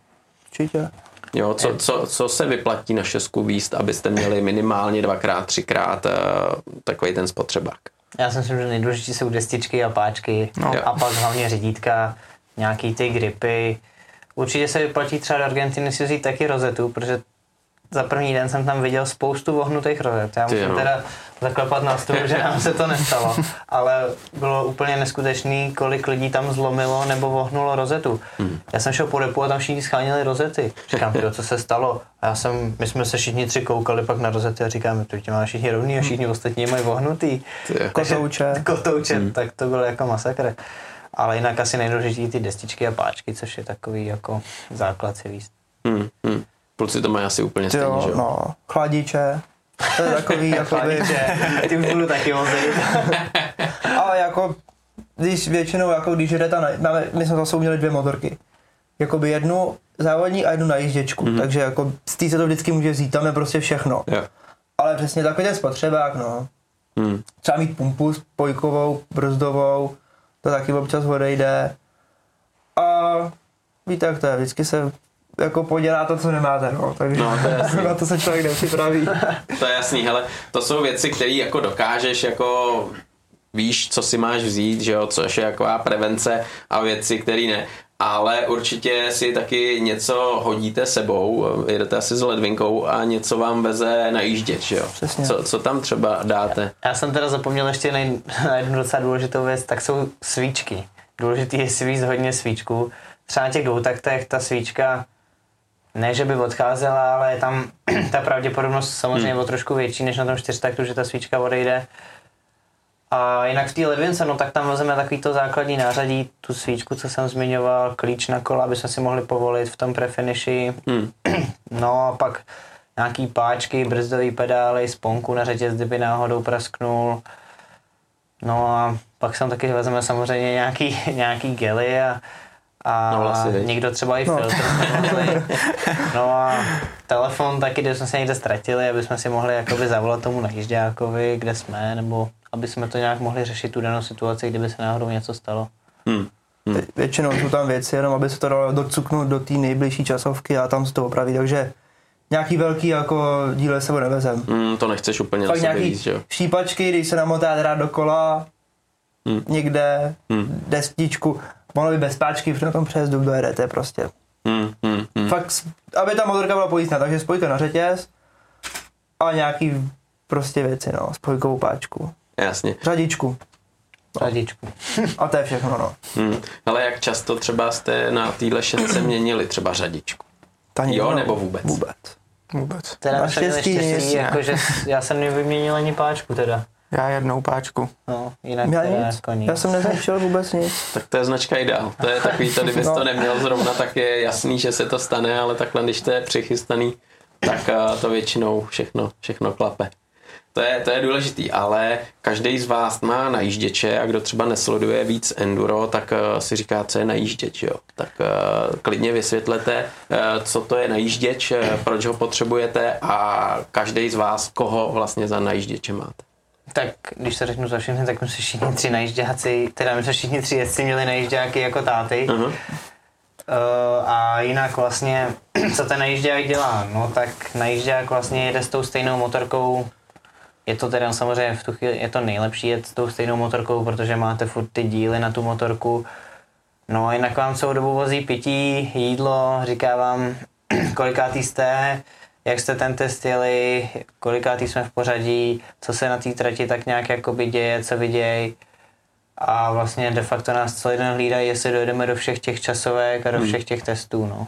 Určitě. Jo, co, co, co se vyplatí na Šestku výst, abyste měli minimálně dvakrát, třikrát uh, takový ten spotřebák? Já si myslím, že nejdůležitější jsou destičky a páčky no. a pak hlavně řidítka, nějaký ty gripy. Určitě se vyplatí třeba do Argentiny si vzít taky rozetu, protože za první den jsem tam viděl spoustu vohnutých rozjet. Já musím teda zaklepat na stůl, že nám se to nestalo, ale bylo úplně neskutečný, kolik lidí tam zlomilo nebo vohnulo rozetu. Hmm. Já jsem šel po depu a tam všichni schánili rozety. Říkám, tyjo, co se stalo? A já jsem, my jsme se všichni tři koukali pak na rozety a říkáme, to tě máme všichni rovný a všichni ostatní mají vohnutý. Kotouče. Kotouče, hmm. tak to bylo jako masakr. Ale jinak asi nejdůležitější ty destičky a páčky, což je takový jako základ si výst. Hmm. Hmm. Kluci to mají asi úplně stejně, jo, že jo? No, chladiče, to je takový, jakoby... Ty už budu taky vozit. Ale jako, když většinou, jako když jde ta, na, my jsme zase uměli dvě motorky. Jakoby jednu závodní a jednu na jížděčku, mm-hmm. takže jako z té se to vždycky může vzít, tam je prostě všechno. Yeah. Ale přesně takový ten spotřebák, no. Mm. Třeba mít pumpu s pojkovou, brzdovou, to taky občas odejde. A víte, jak to je, vždycky se... jako podělá to, co nemáte, no, takže no, to na to se člověk nepřipraví. To je jasný, hele, to jsou věci, které jako dokážeš, jako víš, co si máš vzít, že jo, což je jaková prevence a věci, které ne. Ale určitě si taky něco hodíte sebou, jedete asi s ledvinkou a něco vám veze na jížděč, jo? Co, co tam třeba dáte? Já, já jsem teda zapomněl ještě nej, na jednu docela důležitou věc, tak jsou svíčky. Důležitý je si víc hodně svíčků. Třeba na těch dvoutaktech ta svíčka ne, že by odcházela, ale je tam ta pravděpodobnost samozřejmě hmm. o trošku větší než na tom čtyřtaktu, že ta svíčka odejde. A jinak v té ledvince, no tak tam vezeme takovýto základní nářadí, tu svíčku, co jsem zmiňoval, klíč na kola, aby jsme si mohli povolit v tom prefiniši. Hmm. No a pak nějaký páčky, brzdový pedály, sponku na řetěz, kdyby náhodou prasknul. No a pak sem taky vezeme samozřejmě nějaký, nějaký gely a A no, vlastně, někdo třeba i filtr. No. no a telefon taky, když jsme se někde ztratili, aby jsme si mohli jakoby zavolat tomu najížďákovi, kde jsme, nebo aby jsme to nějak mohli řešit tu danou situaci, kdyby se náhodou něco stalo. Hmm. Hmm. Většinou jsou tam věci, jenom aby se to dalo docuknout do té nejbližší časovky a tam se to opraví, takže nějaký velký jako díle se ho nevezem. Hmm, to nechceš úplně tak nějaký víc, jo. Šípačky, když se namotá teda dokola, hmm. někde, hmm. destičku. Mohlo by bez páčky, protože na tom přejezdu dojedete prostě. Mm, mm, mm. Fakt, aby ta motorka byla pojízdná, takže spojka na řetěz a nějaký prostě věci, no, spojkovou páčku. Jasně. Řadičku. No. Řadičku. A to je všechno, no. Mm. Ale jak často třeba jste na téhle šestce měnili třeba řadičku? Taně, jo, no, nebo vůbec? Vůbec. Vůbec. Teda na štěstí, jakože já jsem nevyměnil ani páčku teda. Já jednou páčku. No, jinak já teda nic. Jako nic. Já jsem nezapšel vůbec nic. Tak to je značka ideál. To je takový, tady bys no. to neměl zrovna, tak je jasný, že se to stane, ale takhle, když to je přichystaný, tak to většinou všechno, všechno klape. To je, to je důležitý, ale každý z vás má najížděče a kdo třeba nesleduje víc enduro, tak si říká, co je najížděč, jo. Tak klidně vysvětlete, co to je najížděč, proč ho potřebujete a každý z vás, koho vlastně za najížděče máte. Tak když se řeknu za všechny, tak my se všichni tři najížďáci, teda my se všichni tři jezdci měli najížďáky jako táty. Uh-huh. Uh, a jinak vlastně, co ten najížďák dělá? No tak najížďák vlastně jede s tou stejnou motorkou, je to teda samozřejmě v tu chvíli, je to nejlepší jet s tou stejnou motorkou, protože máte furt ty díly na tu motorku. No a jinak vám celou dobu vozí pití, jídlo, říká vám, kolikátý jste, jak jste ten test jeli, kolikátý jsme v pořadí, co se na té trati tak nějak jakoby děje, co viděj. A vlastně de facto nás celý den hlídají, jestli dojedeme do všech těch časovek a do všech těch testů, no.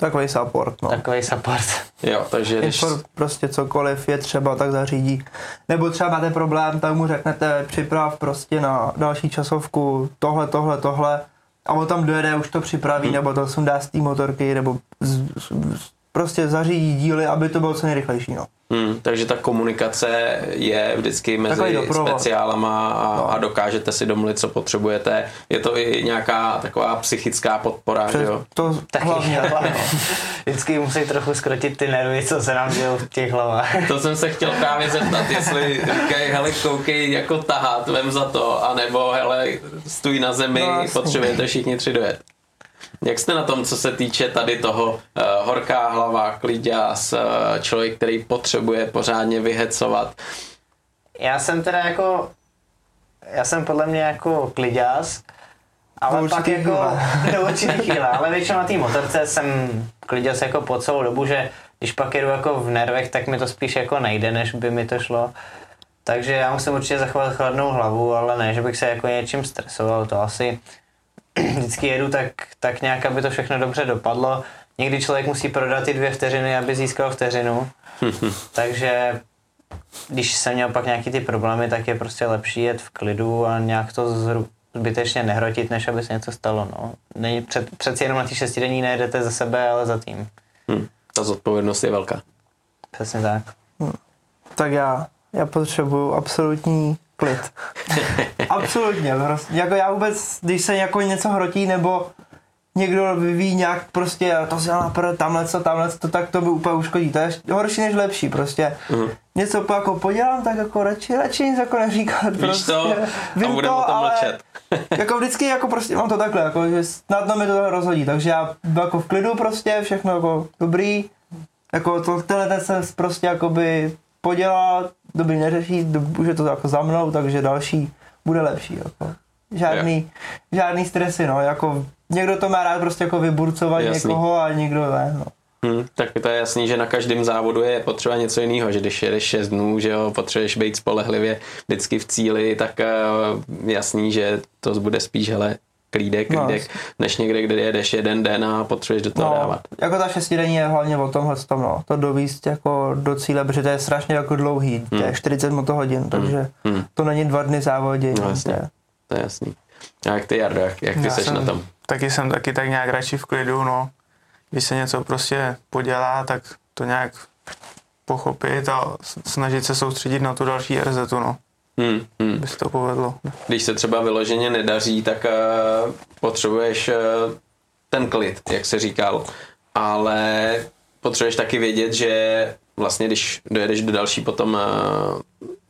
Takovej support, no. Takovej support. Jo, takže když... prostě cokoliv je třeba, tak zařídí. Nebo třeba máte problém, tak mu řeknete, připrav prostě na další časovku tohle, tohle, tohle. A on tam dojede, už to připraví, hmm. nebo to sundá z té motorky, nebo z, z, z, prostě zařídí díly, aby to bylo co nejrychlejší, no. Hmm, takže ta komunikace je vždycky mezi speciálama a, no. a dokážete si domluvit, co potřebujete. Je to i nějaká taková psychická podpora, Přes, jo? To taky hlavně. Vždycky musí trochu zkrotit ty nervy, co se nám dělo v těch hlavách. To jsem se chtěl právě zeptat, jestli říkají, hele, koukej, jako tahat, vem za to, anebo hele, stůj na zemi, no, potřebujete všichni tři dojet. Jak jste na tom, co se týče tady toho uh, horká hlava, kliďas, uh, člověk, který potřebuje pořádně vyhecovat? Já jsem teda jako, já jsem podle mě jako kliďas, ale pak jako do určitých chvíle, ale většinou na té motorce jsem kliďas jako po celou dobu, že Když pak jedu jako v nervech, tak mi to spíš jako nejde, než by mi to šlo. Takže já musím určitě zachovat chladnou hlavu, ale ne, že bych se jako něčím stresoval, to asi vždycky jedu tak, tak nějak, aby to všechno dobře dopadlo. Někdy člověk musí prodat ty dvě vteřiny, aby získal vteřinu. Takže když jsem měl pak nějaký ty problémy, tak je prostě lepší jet v klidu a nějak to zbytečně nehrotit, než aby se něco stalo. No. Není, před, přeci jenom na těch šestidenní nejedete za sebe, ale za tým. Hmm, ta zodpovědnost je velká. Přesně tak. Hmm. Tak já, já potřebuju absolutní klid. Absolutně. Jako já vůbec, když se jako něco hrotí, nebo někdo vyvíjí nějak prostě to se naprát, tamhle co, tamhle co, tak to by úplně uškodí. To je horší než lepší prostě. Mm. Něco jako podělám, tak jako radši, radši nic jako neříkat. Víš prostě. To? Vím a budeme o tom mlčet. Jako vždycky jako prostě mám to takhle, jako, že snadno mi to rozhodí, takže já jako v klidu prostě, všechno jako dobrý. Jako to, tenhle ten se prostě jakoby podělá, dobrý neřeší, už je to jako za mnou, takže další bude lepší. Jako. Žádný, yeah. žádný stresy, no, jako někdo to má rád prostě jako vyburcovat jasný. Někoho a někdo ne, no. Hmm, tak to je jasný, že na každém závodu je potřeba něco jiného, že když jedeš šest dnů, že jo, potřebuješ být spolehlivě vždycky v cíli, tak uh, jasný, že to bude spíš, hele, klídek, klídek, no, než někde, kde jedeš jeden den a potřebuješ do toho no, dávat. Jako ta šestidenní je hlavně o tomhle tom, no, to dovíst jako do cíle, protože to je strašně jako dlouhý, to je hmm. čtyřicet motohodin, hmm. takže hmm. to není dva dny závodě. No, jasně, je. To je jasný. A jak ty, Jardo, jak, jak ty seš jsem, na tom? Taky jsem taky tak nějak radši v klidu, no. Když se něco prostě podělá, tak to nějak pochopit a snažit se soustředit na tu další erzetu, no. Hmm, hmm. By se to povedlo. Když se třeba vyloženě nedaří, tak uh, potřebuješ uh, ten klid, jak se říkal. Ale potřebuješ taky vědět, že vlastně když dojedeš do další potom uh,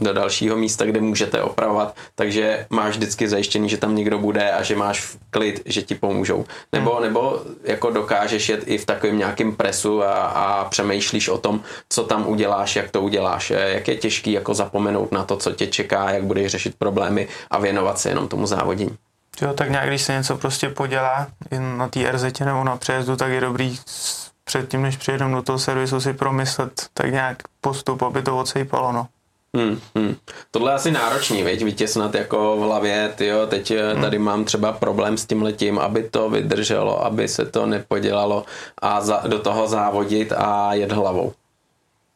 do dalšího místa, kde můžete opravovat, takže máš vždycky zajištěný, že tam někdo bude a že máš klid, že ti pomůžou. Nebo, hmm. nebo jako dokážeš jet i v takovém nějakém presu a, a přemýšlíš o tom, co tam uděláš, jak to uděláš, jak je těžký jako zapomenout na to, co tě čeká, jak budeš řešit problémy a věnovat se jenom tomu závodění. Jo, tak nějak, když se něco prostě podělá na té erzetě nebo na přejezdu, tak je dobrý předtím, než přijedeme do toho servisu, si promyslet tak nějak postup, aby to odsejpalo, no. Hmm, hmm. Tohle je asi náročný, viď? Vytěsnat jako v hlavě, tyjo, teď hmm. tady mám třeba problém s tímhletím, aby to vydrželo, aby se to nepodělalo a za, do toho závodit a jet hlavou.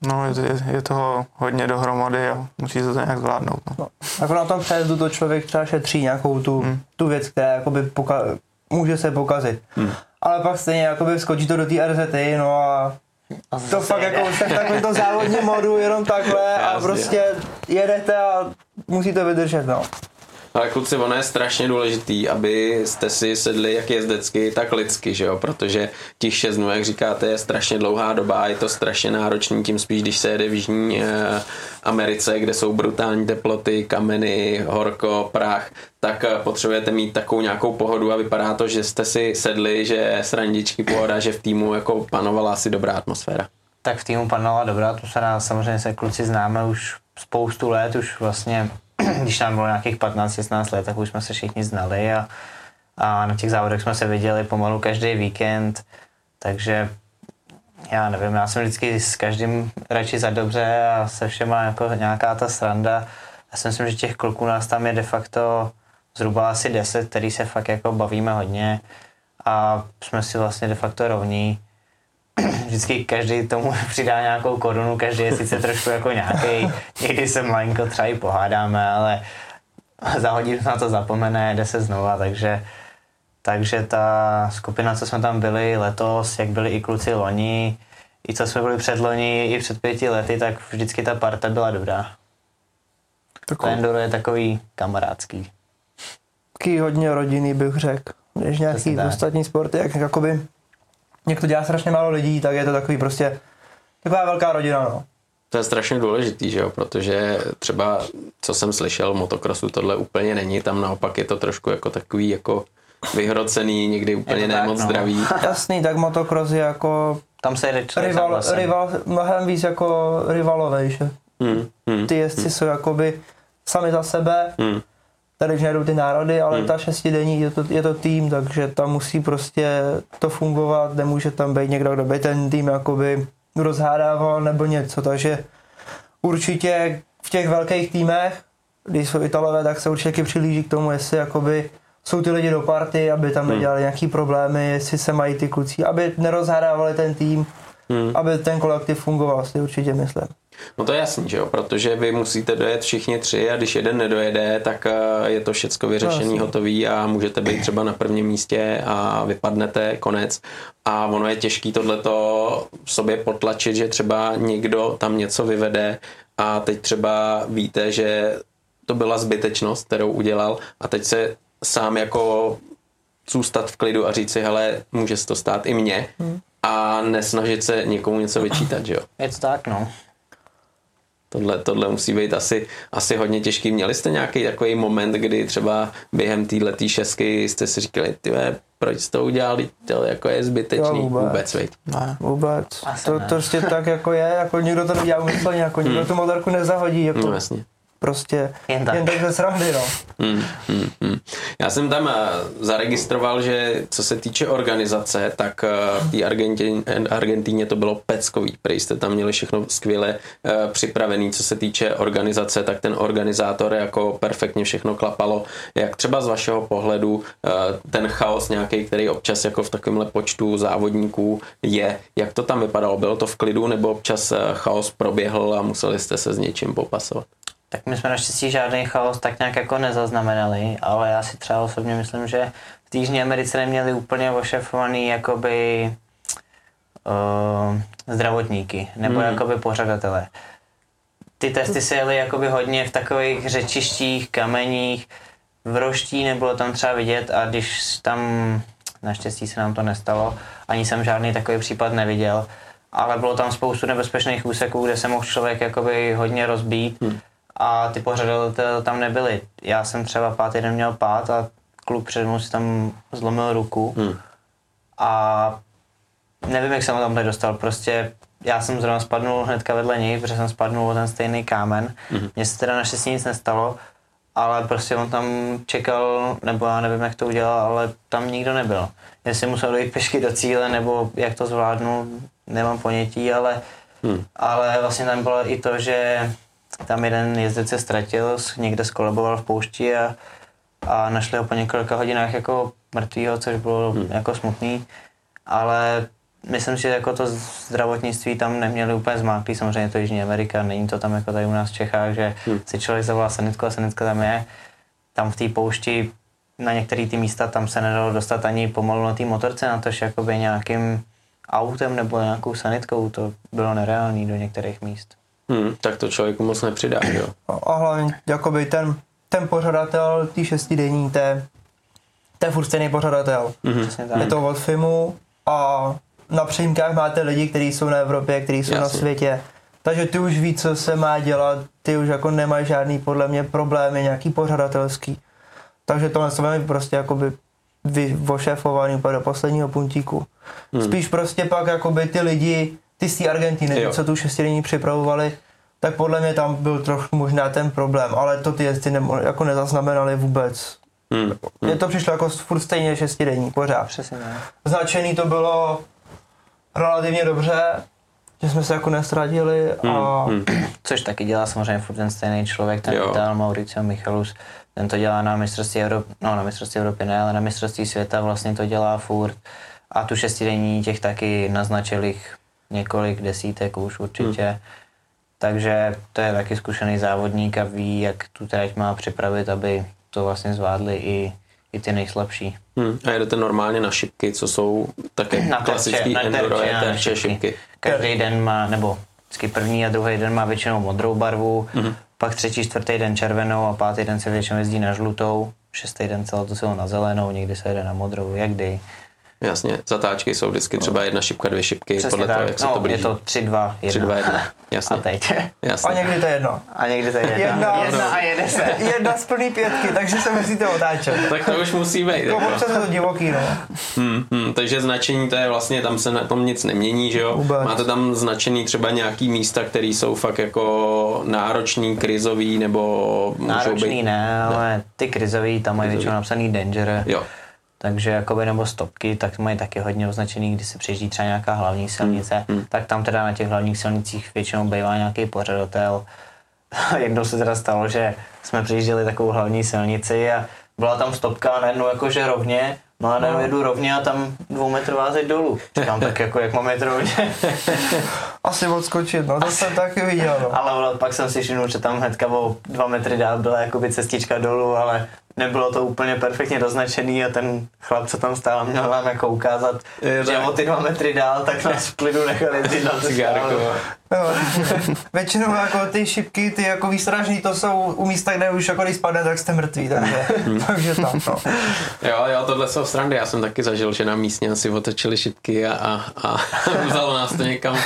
No, je, je toho hodně dohromady a musí se to nějak zvládnout. No. Jako na tom přejezdu to člověk třeba šetří nějakou tu, hmm. tu věc, která jakoby poka- může se pokazit. Hmm. Ale pak stejně jakoby skočí to do té erzety, no a to zase fakt jede. Jako v takovémto závodním modu, jenom takhle a prostě jedete a musí to vydržet, no. Ale kluci, ono je strašně důležitý, abyste si sedli jak jezdecky, tak lidsky, že jo, protože těch šest dnů, jak říkáte, je strašně dlouhá doba, je to strašně náročný, tím spíš, když se jede v Jižní eh, Americe, kde jsou brutální teploty, kameny, horko, prach, tak potřebujete mít takovou nějakou pohodu a vypadá to, že jste si sedli, že srandičky, pohoda, že v týmu jako panovala asi dobrá atmosféra. Tak v týmu panovala dobrá atmosféra, samozřejmě se kluci známe už spoustu let, už vlastně když nám bylo nějakých patnáct šestnáct let, tak už jsme se všichni znali a, a na těch závodech jsme se viděli pomalu každý víkend, takže já nevím, já jsem vždycky s každým radši za dobře a se všema jako nějaká ta sranda. Já si myslím, že těch kluků nás tam je de facto zhruba asi deset, který se fakt jako bavíme hodně a jsme si vlastně de facto rovní. Vždycky každý tomu přidá nějakou korunu, každý je sice trošku jako nějaký. Někdy se malinko třeba i pohádáme, ale za hodinu na to zapomene, jde se znova, takže, takže ta skupina, co jsme tam byli letos, jak byli i kluci loni, i co jsme byli před loni, i před pěti lety, tak vždycky ta parta byla dobrá. To enduro je takový kamarádský. Taký hodně rodinný bych řekl, než nějaký ostatní sporty, jak jakoby někdo dělá strašně málo lidí, tak je to takový prostě taková velká rodina, no. To je strašně důležitý, že jo, protože třeba, co jsem slyšel, v motokrosu tohle úplně není, tam naopak je to trošku jako takový jako vyhrocený, někdy úplně nemoc no. zdravý. Jasný, tak motokros je jako tam se jde rival, rival, mnohem víc jako rivalovej, že hmm, hmm, ty jezdci hmm. jsou jakoby sami za sebe, hmm. tady už nejdou ty národy, ale hmm. ta šestidenní je to, je to tým, takže tam musí prostě to fungovat, nemůže tam být někdo, kdo by ten tým jakoby rozhádával nebo něco, takže určitě v těch velkých týmech, když jsou Italové, tak se určitě přilíží k tomu, jestli jakoby jsou ty lidi do party, aby tam nedělali hmm. nějaký problémy, jestli se mají ty kluci, aby nerozhádávali ten tým, hmm. aby ten kolektiv fungoval, si určitě myslím. No to je jasný, že jo, protože vy musíte dojet všichni tři a když jeden nedojede, tak je to všecko vyřešený, no, hotový a můžete být třeba na prvním místě a vypadnete, konec. A ono je těžký tohleto sobě potlačit, že třeba někdo tam něco vyvede a teď třeba víte, že to byla zbytečnost, kterou udělal a teď se sám jako zůstat v klidu a říct si, hele, může se to stát i mně hmm. a nesnažit se někomu něco vyčítat, že jo. Je to tak, no. Tohle, tohle musí být asi, asi hodně těžký. Měli jste nějaký takový moment, kdy třeba během téhletý šestky jste si říkali, tyhle, proč jste to udělali, to jako je zbytečný? Jo, vůbec. Vůbec, vejt. Ne, vůbec. To, to prostě tak jako je, jako někdo to dělá umyslně, jako hmm. někdo tu motorku nezahodí. Jako. No jasně. Prostě jen tak, jen tak ze srandy, no. Hmm, hmm, hmm. Já jsem tam zaregistroval, že co se týče organizace, tak v té Argentin, Argentíně to bylo peckový. Prý jste tam měli všechno skvěle připravený, co se týče organizace, tak ten organizátor jako perfektně všechno klapalo. Jak třeba z vašeho pohledu ten chaos nějaký, který občas jako v takovémhle počtu závodníků je, jak to tam vypadalo? Bylo to v klidu nebo občas chaos proběhl a museli jste se s něčím popasovat? Tak my jsme naštěstí žádný chaos tak nějak jako nezaznamenali, ale já si třeba osobně myslím, že v Jižní Americe neměli úplně ošefovaný jakoby uh, zdravotníky nebo mm. jakoby pořadatele. Ty testy se jeli jakoby hodně v takových řečištích, kameních, v roští nebylo tam třeba vidět a když tam, naštěstí se nám to nestalo, ani jsem žádný takový případ neviděl, ale bylo tam spoustu nebezpečných úseků, kde se mohl člověk jakoby hodně rozbít. Mm. A ty pořadatelé tam nebyli. Já jsem třeba pátý den měl pát a kluk přede mnou si tam zlomil ruku. Hmm. A nevím, jak jsem ho tam dostal. Prostě já jsem zrovna spadnul hnedka vedle něj, protože jsem spadnul o ten stejný kámen. Hmm. Mně se teda naštěstí nic nestalo, ale prostě on tam čekal, nebo já nevím, jak to udělal, ale tam nikdo nebyl. Jestli musel dojít pěšky do cíle, nebo jak to zvládnul, nemám ponětí, ale, hmm. ale vlastně tam bylo i to, že tam jeden jezdec se ztratil, někde skolaboval v poušti a, a našli ho po několika hodinách jako mrtvýho, což bylo hmm. jako smutný. Ale myslím si, že jako to zdravotnictví tam neměli úplně zmáklý, samozřejmě to Jižní Amerika, není to tam jako tady u nás v Čechách, že hmm. si člověk zavolá sanitku a sanitka tam je. Tam v té poušti na některé ty místa tam se nedalo dostat ani pomalu na té motorce, natož jakoby nějakým autem nebo nějakou sanitkou, to bylo nereálný do některých míst. Hmm, tak to člověku moc nepřidá, jo. A hlavně jakoby ten, ten pořadatel tý šestidenní, to je furt stejný pořadatel. Mm-hmm. Je to od F I M U a na přímkách máte lidi, kteří jsou na Evropě, kteří jsou Jasně. na světě. Takže ty už ví, co se má dělat, ty už jako nemají žádný podle mě problémy, nějaký pořadatelský. Takže tohle se máme prostě jakoby ošéfovaný do posledního puntíku. Hmm. Spíš prostě pak jakoby ty lidi ty z té Argentiny, co tu šestidenní připravovali, tak podle mě tam byl trochu možná ten problém, ale to ty jezdci ne, jako nezaznamenali vůbec. Hmm. Mně to přišlo jako furt stejně šestidenní, pořád. Přesně. Značený to bylo relativně dobře, že jsme se jako nestradili a... Hmm. Hmm. Což taky dělá samozřejmě furt ten stejný člověk, ten Ital Mauricio Michalus, ten to dělá na mistrovství Evropy, no na mistrovství Evropy ne, ale na mistrovství světa vlastně to dělá furt a tu šestidenní těch taky naznačilých několik desítek už určitě, hmm. takže to je taky zkušený závodník a ví, jak tu trať má připravit, aby to vlastně zvládli i, i ty nejslabší. Hmm. A jedete normálně na šipky, co jsou také na klasický terče, enduro, na terče, terče, šipky. šipky. Každý den má, nebo vždycky první a druhý den má většinou modrou barvu, hmm. pak třetí, čtvrtý den červenou a pátý den se většinou jezdí na žlutou, šestý den celou to silou na zelenou, někdy se jede na modrou, jak dej. Jasně, zatáčky jsou vždycky třeba jedna šipka, dvě šipky, přesně podle tak. toho, jak no, se to blíží. Je to tři, dva, jedna. Tři, dva, jedna. Jasně. A teď. Jasně. A někdy to je jedno. A někdy to je jedno. Jedna, jedna, jedna a jede se. Jedna z plný pětky, takže se musíte otáčet. Tak to už musí být. To občas je to divoký, no. Hmm, hmm, takže značení to je vlastně, tam se na tom nic nemění, že jo? Vůbec. Máte tam značený třeba nějaký místa, které jsou fakt jako náročný, krizový, nebo můžou náročný být... ne, ale ty krizový, tam mají většinou napsaný danger. Jo. takže jakoby, nebo stopky, tak mají taky hodně označený, když se přejíždí třeba nějaká hlavní silnice, hmm. tak tam teda na těch hlavních silnicích většinou bývá nějaký pořadatel. Jednou se teda stalo, že jsme přejížděli takovou hlavní silnici a byla tam stopka najednou jakože rovně, no a najednou jedu rovně a tam dvoumetrová zeď dolů. Říkám tak jako, jak mám jet rovně. Asi odskočit, no to Asi. jsem taky viděl. No. Ale pak jsem si všiml, že tam hnedka o dva metry dál byla jakoby cestička dolů, ale nebylo to úplně perfektně doznačený a ten chlap, co tam stál, měl nám jako ukázat, je, že o ty dva metry dál, tak nás v klidu nechali jezdit na cigárku. Většinou jako ty šipky, ty jako výstražní, to jsou u místa, kde už jako když spadne, tak jste mrtví, takže, takže tam no. Jo, jo, tohle jsou srandy, já jsem taky zažil, že na místě asi otočili šipky a, a, a vzalo nás to někam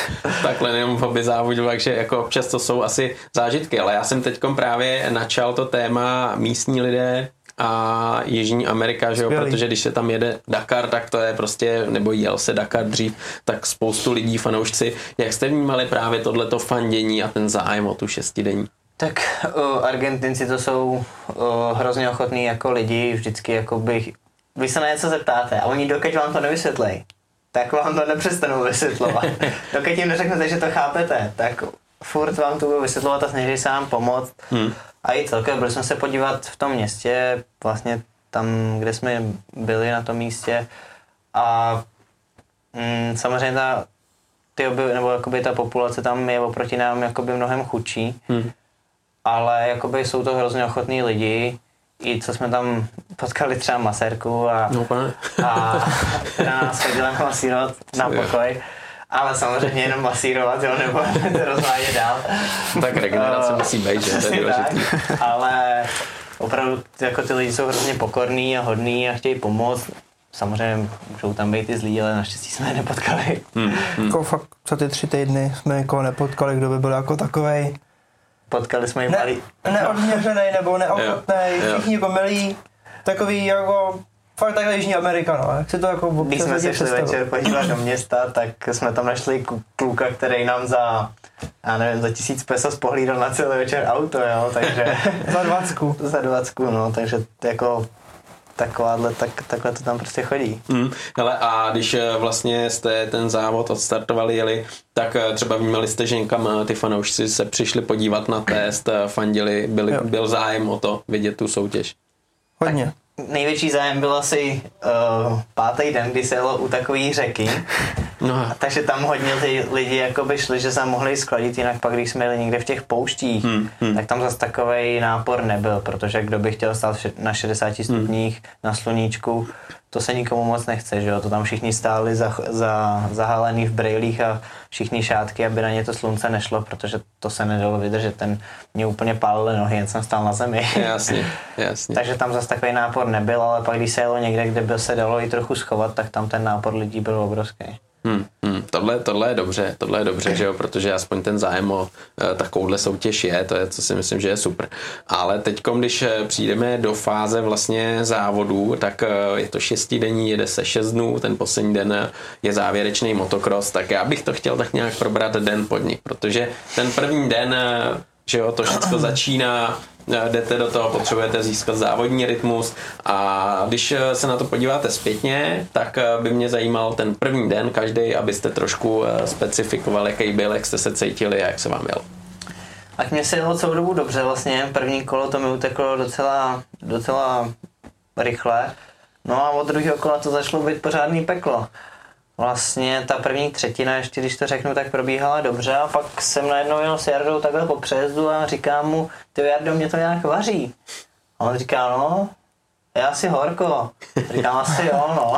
takhle, jenom hobby závodil, takže jako občas to jsou asi zážitky, ale já jsem teďkom právě načal to téma místní lidé a Jižní Amerika, že jo, protože když se tam jede Dakar, tak to je prostě, nebo jel se Dakar dřív, tak spoustu lidí, fanoušci. Jak jste vnímali právě tohleto fandění a ten zájem o tu šestidenní? Tak uh, Argentinci to jsou uh, hrozně ochotní jako lidi, vždycky jako bych, vy se na něco zeptáte a oni dokud vám to nevysvětlej, tak vám to nepřestanou vysvětlovat. Dokud jim neřeknete, že to chápete, tak furt vám to budou vysvětlovat a snaží se vám pomoct. Hmm. A i celkem byli jsme se podívat v tom městě, vlastně tam, kde jsme byli na tom místě. A mm, samozřejmě ta, ty oby, nebo jakoby ta populace tam je oproti nám jakoby mnohem chudší, hmm. ale jakoby jsou to hrozně ochotní lidi. I co jsme tam potkali třeba masérku a, no, a která nás chodila masírovat na pokoj. Ale samozřejmě jenom masírovat, jo, nebo to rozvádět dál. Tak regenerace uh, musí být, že? To je důležitý. Ale opravdu jako ty lidi jsou hrozně pokorní a hodní a chtějí pomoct. Samozřejmě můžou tam být i zlí, ale naštěstí jsme je nepotkali. Hmm, hmm. Jako fakt za ty tři týdny jsme někoho nepotkali, kdo by byl jako takovej. Potkali jsme jim ne, malý. Neodměřenej nebo neochotnej, všichni jako milí, takový jako... Fakt takhle Jižní Amerika, no. Jak se to jako... Když jsme se šli večer podívat do města, tak jsme tam našli kluka, který nám za, já nevím, za tisíc pesos pohlídal na celý večer auto, jo, takže... za dvacku. Za dvacku, no, takže jako... Takováhle, tak, takhle to tam prostě chodí. Mm, hele, a když vlastně jste ten závod odstartovali, jeli, tak třeba vnímali jste, že někam ty fanoušci se přišli podívat na test, fandili, byli, byl zájem o to vidět tu soutěž? Hodně. Tak. Největší zájem byl asi uh, pátý den, kdy se jelo u takové řeky, no. takže tam hodně ty lidi jakoby šli, že se mohli skladit, jinak pak když jsme jeli někde v těch pouštích, hmm, hmm. tak tam zase takovej nápor nebyl, protože kdo by chtěl stát na šedesáti stupních hmm. na sluníčku, to se nikomu moc nechce, že jo, to tam všichni stáli za, za, zahalený v brejlích a všichni šátky, aby na ně to slunce nešlo, protože to se nedalo vydržet, ten mě úplně pálily nohy, jen jsem stál na zemi. Jasně, jasně. Takže tam zase takový nápor nebyl, ale pak když se jelo někde, kde by se dalo i trochu schovat, tak tam ten nápor lidí byl obrovský. Hmm, hmm, tohle, tohle je dobře, tohle je dobře, že jo, protože aspoň ten zájem o e, takovouhle soutěž je, to je, co si myslím, že je super. Ale teďkom, když přijdeme do fáze vlastně závodů, tak e, je to šestidenní, jede se šest dnů, ten poslední den je závěrečný motokros, tak já bych to chtěl tak nějak probrat den po dni, protože ten první den, e, že jo, to všechno začíná, jdete do toho, potřebujete získat závodní rytmus a když se na to podíváte zpětně, tak by mě zajímal ten první den každý, abyste trošku specifikoval, jaký byl, jak jste se cítili a jak se vám jel. Tak mě se jelo celou dobu dobře vlastně, první kolo to mi uteklo docela, docela rychle, no a od druhého kola to začalo být pořádný peklo. Vlastně ta první třetina, ještě když to řeknu, tak probíhala dobře a pak jsem najednou jel s Jardou takhle po přejezdu a říkám mu, ty Jardo, mě to nějak vaří. A on říká, no, je asi horko. Říkám, asi jo, no.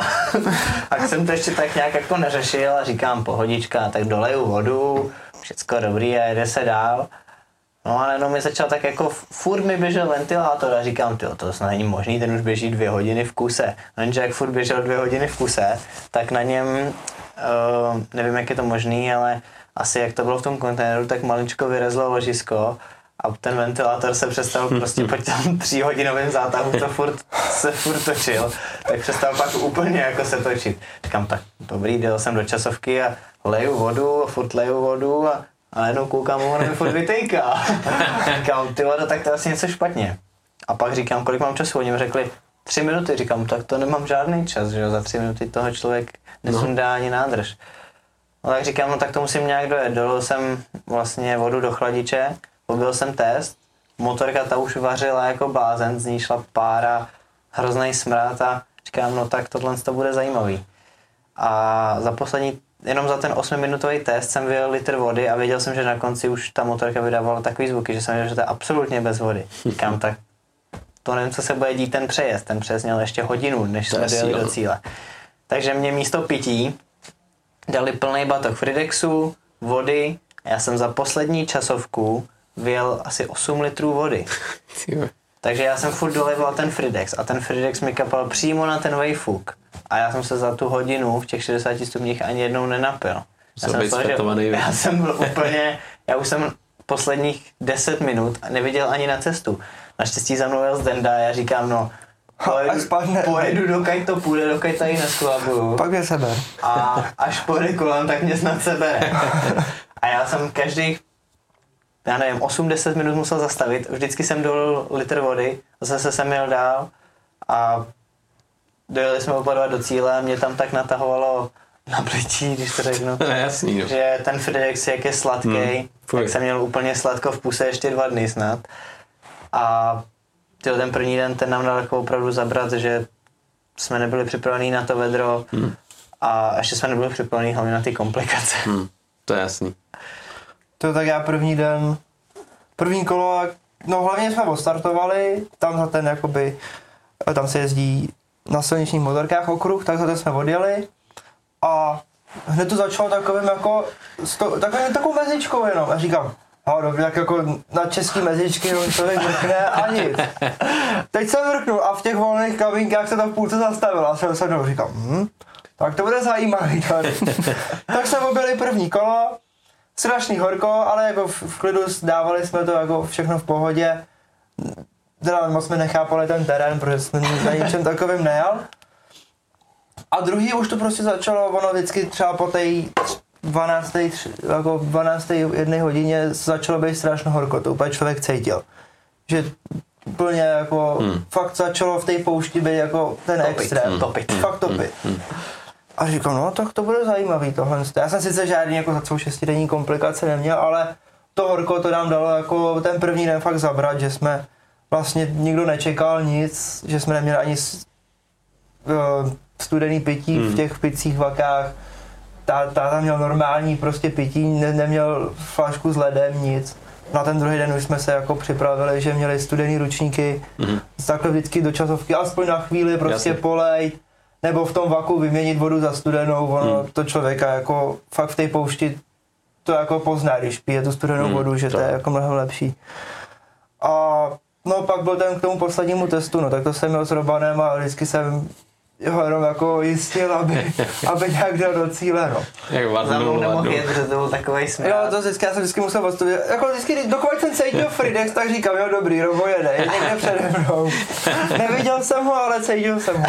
Tak jsem to ještě tak nějak jako neřešil a říkám, pohodička, tak doleju vodu, všecko dobrý a jede se dál. No ale jenom mi začal tak jako, furt mi běžel ventilátor a říkám, tyjo, to snad není možný, ten už běží dvě hodiny v kuse. Jenže jak furt běžel dvě hodiny v kuse, tak na něm, uh, nevím jak je to možný, ale asi jak to bylo v tom kontejneru, tak maličko vyrezlo ložisko a ten ventilátor se přestal prostě po tam tříhodinovém zátahu, to furt se furt točil, tak přestal pak úplně jako se točit. Říkám, tak dobrý, dělal jsem do časovky a leju vodu, furt leju vodu a a jednou koukám, ono mi furt vytejká. Říkám, ty Lado, tak to asi něco špatně. A pak říkám, kolik mám času, oni mi řekli, tři minuty, říkám, tak to nemám žádný čas, že jo, za tři minuty toho člověk nesundá ani nádrž. No tak říkám, no tak to musím nějak dojet, dolil jsem vlastně vodu do chladiče, pobil jsem test, motorka ta už vařila jako blázen, z ní šla pára, hrozný smrad a říkám, no tak tohle to bude zajímavý. A za poslední, jenom za ten osmiminutový test jsem vyjel litr vody a věděl jsem, že na konci už ta motorka vydávala takový zvuky, že jsem věděl, že to je absolutně bez vody. Říkám, tak to nevím, co se bude dít ten přejezd, ten přejezd měl ještě hodinu, než jsme dojeli do cíle. Takže mě místo pití dali plný batok Fridexu, vody a já jsem za poslední časovku vyjel asi osm litrů vody. Takže já jsem furt doleval ten Fridex a ten Fridex mi kapal přímo na ten wayfuk. A já jsem se za tu hodinu v těch šedesáti stupních ani jednou nenapil. Já jsem, stál, já jsem byl úplně, já už jsem posledních deset minut neviděl ani na cestu. Naštěstí za mnou jel Zdenda a já říkám, no pojedu, pojedu dokud to půjde, dokud tady neskolabuju. Pak mě sebe. A až pojede kolem, tak mě snad sebe. A já jsem každých, já nevím, osm deset minut musel zastavit. Vždycky jsem dolil litr vody, zase jsem jel dál a dojeli jsme oba dva do cíle a mě tam tak natahovalo na plití, když to řeknu. No, jasný, že ten Fridex, jak je sladký, hmm, tak jsem měl úplně sladko v puse ještě dva dny snad. A ten první den ten nám dal takovou opravdu zabrat, že jsme nebyli připravení na to vedro hmm. a ještě jsme nebyli připravení hlavně na ty komplikace. Hmm, to je jasný. To tak já první den, první kolo, no hlavně jsme odstartovali, tam za ten jakoby, tam se jezdí na silničních motorkách okruh, tak za ten jsme odjeli a hned to začalo takovým jako, sto, takovým, takovou mezičkou jenom a říkám, a dobře, tak jako na český mezičky no, člověk vrkne a nic. Teď jsem vrknul a v těch volných kabinkách se tam v půlce zastavil a jsem se mnou říkal, hm, tak to bude zajímavý tady. Tak jsme objeli první kolo, strašný horko, ale jako v, v klidu dávali jsme to jako všechno v pohodě. Teda moc jsme nechápali ten terén, protože jsme na ničem takovým nejel. A druhý už to prostě začalo, ono vždycky třeba po té dvanácté, jako dvanácté jedné hodině začalo být strašně horko, to úplně člověk cítil. Že úplně jako hmm. fakt začalo v té poušti být jako ten topit, extrém, hmm. topit, hmm. fakt topit. Hmm. A říkám, no tak to bude zajímavý tohle. Já jsem sice žádný jako za svou šestidenní komplikace neměl, ale to horko to nám dalo jako ten první den fakt zabrat, že jsme vlastně nikdo nečekal nic, že jsme neměli ani uh, studený pití hmm. v těch picích vakách. Táta měl normální prostě pití, ne, neměl flašku s ledem, nic. Na ten druhý den už jsme se jako připravili, že měli studený ručníky, mm-hmm. takhle vždycky do časovky, aspoň na chvíli prostě Jasně. polej, nebo v tom vaku vyměnit vodu za studenou, ono mm. to člověka jako fakt v té poušti to jako pozná, když pije tu studenou mm, vodu, že to, to je jako mnohem lepší. A no pak byl ten k tomu poslednímu testu, no tak to jsem měl s Robanem a vždycky jsem jo, jenom jako jistil, aby, aby nějak dal do cíle, no. Jak vadnul, Za mnou nemohl jet, protože to byl takovej smrát. Jo, to vždycky, já jsem vždycky musel odstavit. Jako vždycky, dokud jsem cítil Fridex, tak říkám, jo dobrý, Robo jede, je někde přede mnou. Neviděl jsem ho, ale cítil jsem ho.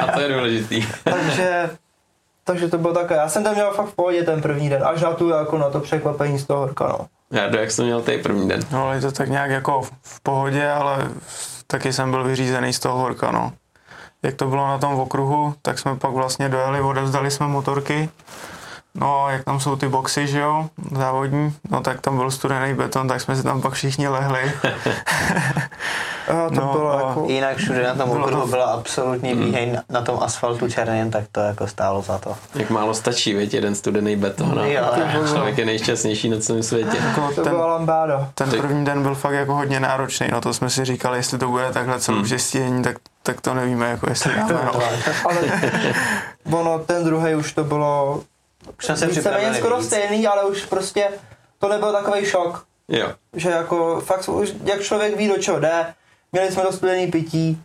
A to je důležitý. takže, takže to bylo takové. Já jsem tam měl fakt v pohodě ten první den, až na tu, jako na to překvapení z toho horka, no. Jardo, jak jsem měl ten první den? No, ale je to tak nějak jako v pohodě, ale taky jsem byl vyřízený z toho horka, no. Jak to bylo na tom okruhu, tak jsme pak vlastně dojeli, odevzdali jsme motorky. No a jak tam jsou ty boxy, že jo, závodní, no tak tam byl studený beton, tak jsme si tam pak všichni lehli. A to no, bylo a jako... Jinak všude na tom bylo okruhu to... byla absolutní výhej mm. na, na tom asfaltu černým, tak to jako stálo za to. Jak málo stačí, věď, jeden studený beton a no. člověk je nejšťastnější na celém světě. Jako to ten, bylo lambádo. Ten první den byl fakt jako hodně náročný, no to jsme si říkali, jestli to bude takhle celou mm. šestidenní, tak tak to nevíme, jako jestli dáme, no. Ale ono, ten druhý už to bylo víceméně skoro stejný, ale už prostě to nebyl takovej šok. Jo. Že jako fakt, už, jak člověk ví, do čeho jde, měli jsme to studený pití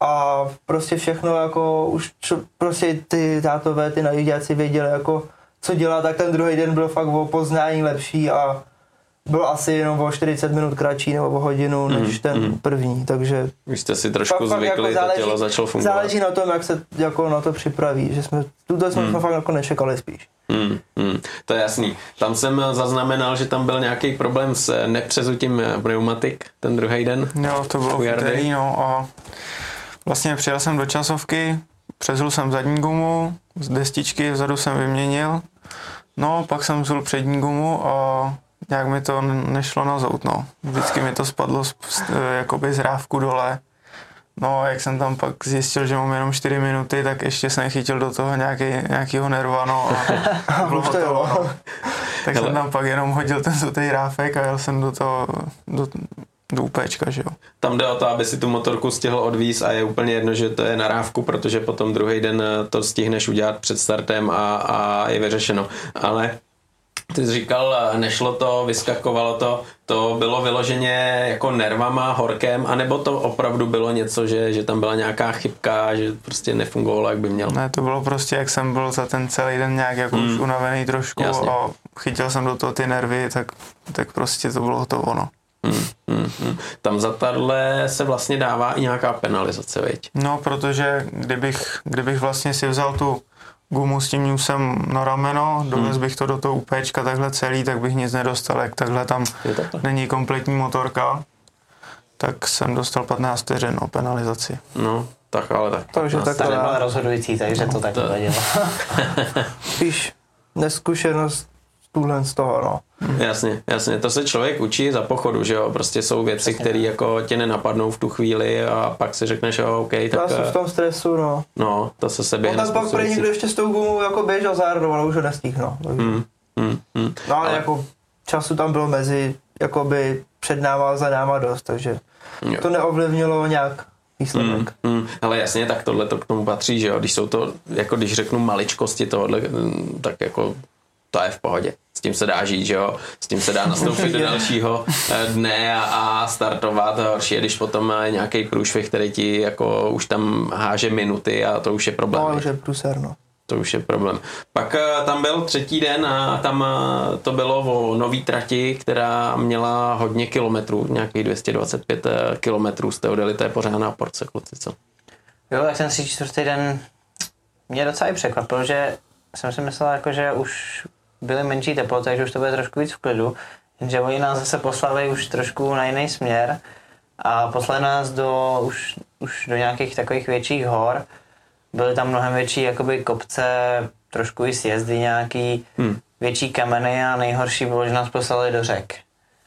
a prostě všechno jako už čo, prostě ty tátové, ty najížďáci věděli jako co dělat, tak ten druhý den byl fakt o poznání lepší a byl asi jenom o čtyřicet minut kratší nebo o hodinu než mm, ten mm. první, takže... Už jste si trošku zvykli, jako záleží, to tělo začalo fungovat. Záleží na tom, jak se jako na to připraví, že jsme... Tuto jsme mm. fakt jako nečekali spíš. Mm, mm, to je jasný. Tam jsem zaznamenal, že tam byl nějaký problém s nepřezutím pneumatik ten druhý den. Jo, to bylo v úterý, no a Vlastně přijel jsem do časovky, přezul jsem zadní gumu, z destičky vzadu jsem vyměnil, no pak jsem vzul přední gumu a nějak mi to nešlo nazout, no. Vždycky mi to spadlo z, jakoby z rávku dole. No, jak jsem tam pak zjistil, že mám jenom čtyři minuty, tak ještě jsem chytil do toho nějaký, nějakýho nerva, no. A bylo to, no. Tak hele, jsem tam pak jenom hodil ten zutej ráfek a jel jsem do toho, do, do úpéčka, že jo. Tam jde o to, aby si tu motorku stihl odvíz a je úplně jedno, že to je na rávku, protože potom druhý den to stihneš udělat před startem a, a je vyřešeno. Ale ty jsi říkal, nešlo to, vyskakovalo to, to bylo vyloženě jako nervama, horkem, anebo to opravdu bylo něco, že, že tam byla nějaká chybka, že prostě nefungovalo, jak by mělo? Ne, to bylo prostě, jak jsem byl za ten celý den nějak jako hmm. už unavený trošku. Jasně. A chytil jsem do toho ty nervy, tak, tak prostě to bylo to ono. Hmm, hmm, hmm. Tam za tadle se vlastně dává i nějaká penalizace, viď? No, protože kdybych, kdybych vlastně si vzal tu gumu s tím jsem na rameno, dovez bych to do toho úpéčka takhle celý, tak bych nic nedostal, jak takhle tam není kompletní motorka, tak jsem dostal patnáct vteřin o penalizaci. No, tak ale tak. Takže tak to nebyla rozhodující, takže no, to tak nedělo. Spíš neskušenost tuhle z toho, no. Jasně, jasně, to se člověk učí za pochodu, že jo, prostě jsou věci, které jako tě nenapadnou v tu chvíli a pak si řekneš, jo, ok, tak... Já jsem v tom stresu, no. No, to se se běhne. No tak pak pro někdo ještě s tou gumou jako běžel zároveň, ale už ho nestih, no. Mm, mm, mm. No ale, ale jako času tam bylo mezi, jakoby před náma a za náma dost, takže jo, to neovlivnilo nějak výsledek. Mm, mm. Hele jasně, tak tohle to k tomu patří, že jo, když jsou to, jako když řeknu maličkosti tohohle, tak jako to je v pohodě. S tím se dá žít, že jo? S tím se dá nastoupit do dalšího dne a startovat. Horší je, když potom má nějaký průšvih, který ti jako už tam háže minuty a to už je problém. No, že průser, no. To už je problém. Pak tam byl třetí den a tam to bylo o nový trati, která měla hodně kilometrů, nějakých dvě stě dvacet pět kilometrů jste odjeli, to je pořádná porce, kluci, co? Jo, tak ten tři čtvrtý den mě docela i překvapil, že jsem si myslel, jako, že už byly menší teploty, takže už to bude trošku víc v klidu, jenže oni nás zase poslali už trošku na jiný směr a poslali nás do, už, už do nějakých takových větších hor. Byly tam mnohem větší jakoby kopce, trošku i sjezdy nějaký, hmm. větší kameny a nejhorší bylo, že nás poslali do řek.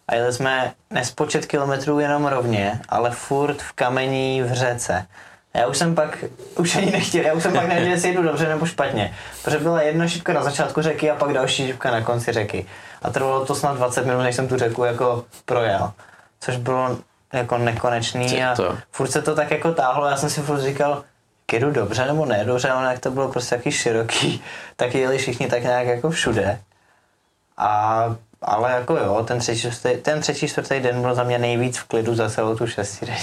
A jeli jsme nespočet kilometrů jenom rovně, ale furt v kamení v řece. Já už jsem pak, už ani nechtěl, já už jsem pak nevěděl, jestli jedu dobře nebo špatně. Protože byla jedna šipka na začátku řeky a pak další šipka na konci řeky. A trvalo to snad dvacet minut, než jsem tu řeku jako projel. Což bylo jako nekonečný a furt se to tak jako táhlo. Já jsem si furt říkal, jedu dobře nebo ne dobře, ale jak to bylo prostě taky široký, tak jeli všichni tak nějak jako všude. A ale jako jo, ten třetí, ten třetí, čtvrtý den byl za mě nejvíc v klidu za celou tu šestidenní.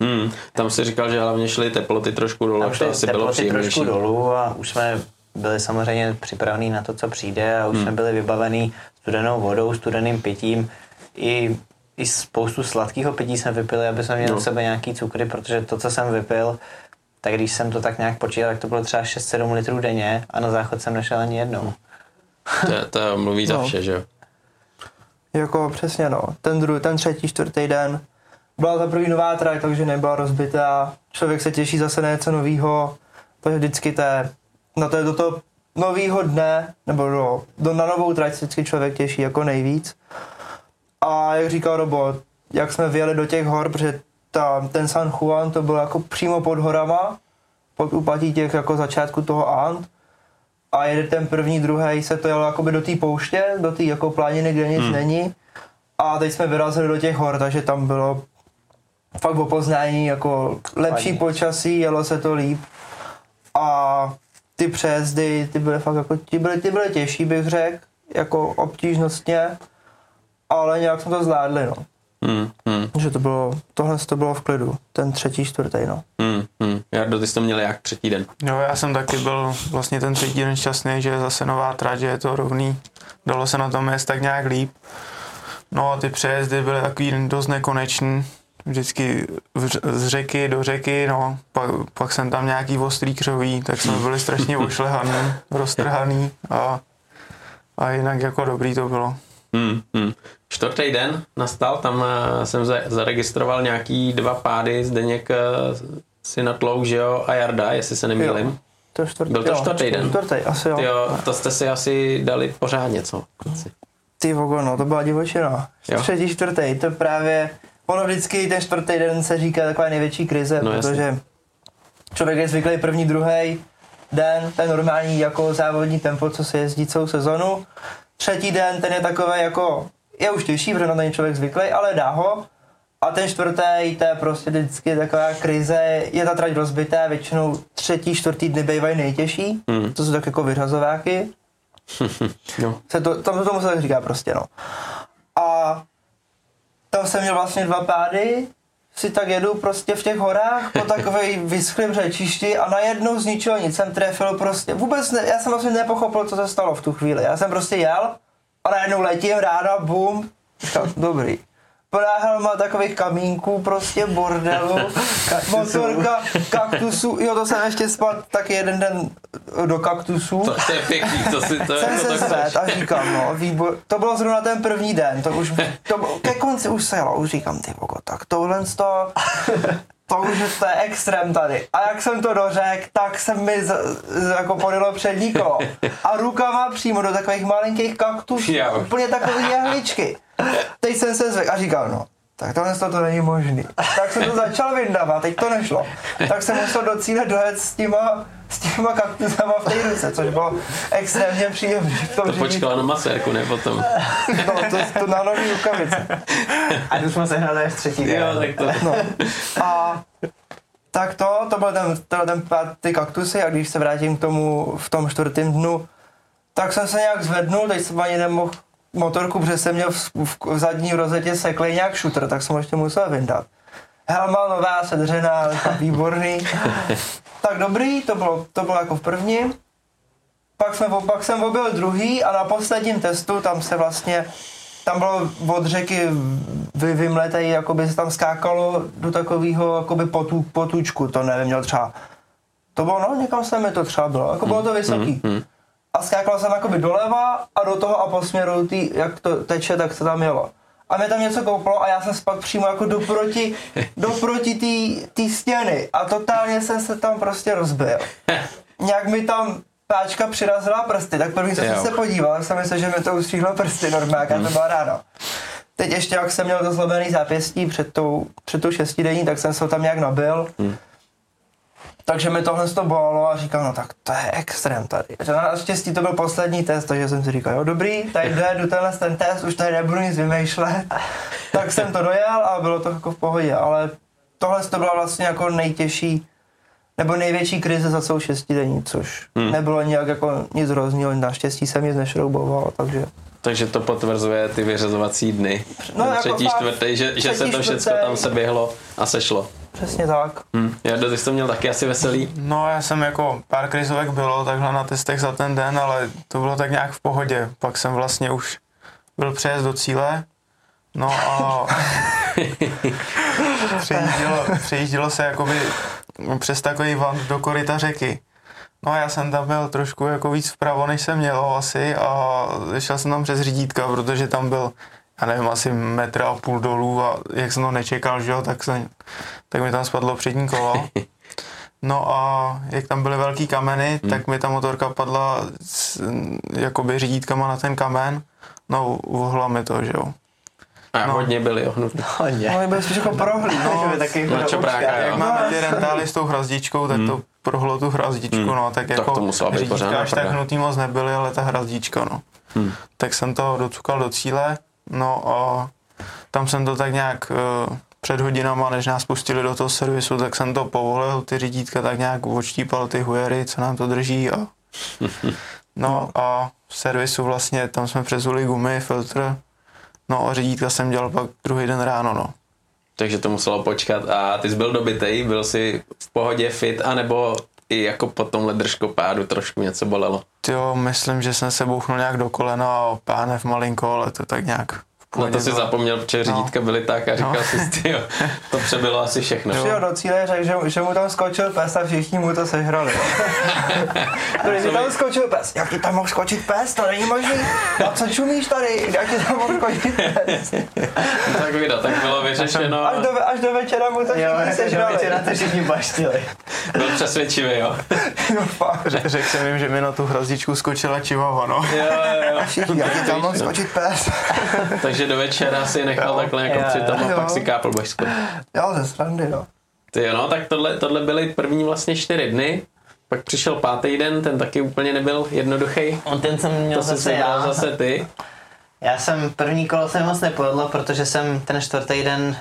Hmm, tam si říkal, že hlavně šly teploty trošku dolů, tam šly to asi bylo příjemnější. Trošku dolů a už jsme byli samozřejmě připravení na to, co přijde a už hmm. jsme byli vybavení studenou vodou, studeným pitím. I, i spoustu sladkého pití jsme vypili, aby jsme měli no. u sebe nějaký cukry, protože to, co jsem vypil, tak když jsem to tak nějak počítal, tak to bylo třeba šest sedm litrů denně a na záchod jsem nešel ani jednou. To, to mluví za vše, no. že jo? Jako přesně no, ten, dru, ten třetí, čtvrtý den. Byla za první nová trať, takže nebyla rozbitá. Člověk se těší zase na něco novýho, takže vždycky té, no to je do toho novýho dne, nebo do, do, na novou trať se vždycky člověk těší jako nejvíc. A jak říkal Robo, jak jsme vyjeli do těch hor, protože tam ten San Juan to byl jako přímo pod horama, pod úpatí těch jako začátku toho And. A jede ten první, druhý se to jelo jakoby do té pouště, do té jako plániny, kde nic hmm. není. A teď jsme vyrazili do těch hor, takže tam bylo fakt o poznání, jako lepší počasí, jelo se to líp a ty přejezdy, ty byly fakt jako, ty byly, ty byly těžší, bych řekl, jako obtížnostně, ale nějak jsme to zvládli, no. Hmm, hmm. Že to bylo, tohle to bylo v klidu, ten třetí, čtvrtý, no. Hmm, hmm. Jardo, ty jsi to měl jak třetí den? No, já jsem taky byl vlastně ten třetí den šťastný, že je zase nová trať, že je to rovný, dalo se na tom jest tak nějak líp. No a ty přejezdy byly takový dost nekonečný. Vždycky z řeky do řeky, no, pak, pak jsem tam nějaký ostrý křoví, tak jsme byli strašně ošlehaný, roztrhaný a, a jinak jako dobrý to bylo. Hmm, hmm. Čtvrtý den nastal, tam jsem zaregistroval nějaký dva pády, Zdeněk si natlouk, že jo, a Jarda, jestli se nemýlím. Jo. To čtvrtý, byl to čtvrtý den. Čtvrtý, asi jo. Tyjo, to jste si asi dali pořádně, co? Ty vogo, no, to byla divočina. Třetí, čtvrtý, to právě, ono vždycky ten čtvrtý den se říká taková největší krize, no, protože jasný. Člověk je zvyklý první, druhý den, ten normální jako závodní tempo, co se jezdí celou sezonu. Třetí den, ten je takový jako, je už těžší, protože na ten člověk zvyklý, ale dá ho. A ten čtvrtý, to je prostě vždycky taková krize, je ta trať rozbitá, většinou třetí, čtvrtý dny bývají nejtěžší, mm. to jsou tak jako vyřazováky, no. se to, tam tomu se tak říká prostě, no. A tam jsem měl vlastně dva pády, si tak jedu prostě v těch horách po takovej vyschlým řečišti a najednou z ničeho nic jsem trefil prostě, vůbec ne, já jsem vlastně nepochopil, co se stalo v tu chvíli, já jsem prostě jel a najednou letím, ráda, bum, tak, dobrý. Plná helma takových kamínků, prostě bordelu, motorka, kaktusů, jo, to jsem ještě spal tak jeden den do kaktusů. To, to je pěkný, to si to jsem jako se svet a říkám, no, výbor, to bylo zrovna ten první den, to už, to, ke konci už se jelo, už říkám, ty bogo, tak tohle z toho, to už to je extrém tady. A jak jsem to dořekl, tak se mi z, z, jako podilo přední kolo. A rukama přímo do takových malinkých kaktusů, jo. Úplně takový jehličky. Teď jsem se zvykl a říkal, no, tak tohle z toho to není možný. Tak jsem to začal vyndávat, teď to nešlo. Tak jsem musel do cíle dojet s těma, s těma kaktusama v té ruce, což bylo extrémně příjemné. To počkala na masérku, ne potom? No, to, to na nový rukavice. A tu jsme se hnali až třetí. Jo, tak to. No. A tak to, to byl ten, to byl ten pátý kaktusy, a když se vrátím k tomu v tom čtvrtém dnu, tak jsem se nějak zvednul, teď jsem ani nemohl motorku, protože jsem měl v, v, v zadní rozetě seklej nějak šutr, tak jsem ho ještě musel vyndat. Helma nová, sedřená, výborný. Tak dobrý, to bylo, to bylo jako v prvním. Pak, jsme, pak jsem objel druhý a na posledním testu tam se vlastně, tam bylo od řeky vy, vymletej, jakoby se tam skákalo do takového jakoby potů, potůčku, to nevím, měl třeba, to bylo, no, někam se mi to třeba bylo, jako bylo to vysoký. A skákal jsem jakoby doleva a do toho a po směru tý, jak to teče, tak se tam jelo. A mě tam něco kouplo a já jsem spadl přímo jako doproti, doproti tý, tý stěny a totálně jsem se tam prostě rozbil. Nějak mi tam páčka přirazila prsty, tak první, co jsem se podíval, tak jsem myslel, že mi to ustříhlo prsty normálně, a to byla ráno. Teď ještě, jak jsem měl to zlomený zápěstí před tou, před tou šestidenní, tak jsem se ho tam nějak nabil. Hmm. Takže mi tohle to bolelo a říkal, no tak to je extrém tady. Naštěstí to byl poslední test, takže jsem si říkal, jo dobrý, tady dojedu tenhle ten test, už tady nebudu nic vymýšlet. Tak jsem to dojel a bylo to jako v pohodě, ale tohle to byla vlastně jako nejtěžší, nebo největší krize za celou šestidenní, což hmm. nebylo nějak jako nic hroznýho, naštěstí jsem nic nešrouboval, takže... Takže to potvrzuje ty vyřazovací dny, no, jako třetí, fakt, čtvrtý, že, třetí, že se to všechno tam seběhlo a sešlo. Přesně tak. Hmm. Jardo, ty jsi to měl taky asi veselý? No, já jsem jako, pár krizovek bylo takhle na testech za ten den, ale to bylo tak nějak v pohodě. Pak jsem vlastně už byl přejezd do cíle, no a přejíždělo, přejíždělo se jakoby přes takový vant do koryta řeky. No já jsem tam byl trošku jako víc vpravo, než jsem měl asi a šel jsem tam přes řídítka, protože tam byl, já nevím, asi metr a půl dolů a jak jsem to nečekal, že jo, tak, jsem, tak mi tam spadlo přední kolo. No a jak tam byly velký kameny, hmm. tak mi ta motorka padla s, jakoby řídítkama na ten kamen, no uhla mi to, že jo. A no. hodně byli ohnutí. Hodně. No, byli spíš jako prohlí. No, no čopráka, jak máme ty rentály s tou hrazdičkou, tak hmm. to prohlo tu hrazdičku, hmm. no, tak, tak jako řídítka až tak hnutý moc nebyly, ale ta hrazdička, no. Hmm. Tak jsem to docukal do cíle, no a tam jsem to tak nějak uh, před hodinama, než nás pustili do toho servisu, tak jsem to povolil, ty řídítka tak nějak odštípal ty hujery, co nám to drží a no a v servisu vlastně, tam jsme přezuli gumy, filtr, no a řídítka jsem dělal pak druhý den ráno, no. Takže to muselo počkat a ty jsi byl dobitej, byl jsi v pohodě fit, anebo i jako po tomhle držkopádu trošku něco bolelo? Jo, myslím, že jsem se bouchnul nějak do kolena a pánev malinko, ale to tak nějak v No to si zapomněl, protože řídítka byly tak a říkal no. si, tyjo, to přebylo asi všechno. Přijel do cíle, řekl, že, že mu tam skočil pes a všichni mu to sežrali. Když mi tam skočil pes, jak ti tam mohl skočit pes, to není možný. A co čumíš tady, jak ti tam mohl skočit pes? Tak vidět, tak bylo vyřešeno. Až do, až do večera mu to všichni sežrali. Do večera to všichni baštili. Byl přesvědčivý, jo. No, řekl jsem jim, že mi na tu hrazdičku skočila čivoho, no. Jo, jo, jo. Jak ti tam mohl skočit pes? Takže do večera si nechal jo, takhle jako přitom a pak si kápl božskou. Jo, ze srandy, jo. Ty jo, no, tak tohle, tohle byly první vlastně čtyři dny, pak přišel pátý den, ten taky úplně nebyl jednoduchý. On ten jsem měl to zase já. Zase ty. Já jsem, první kolo se moc nepovedlo, protože jsem ten čtvrtý den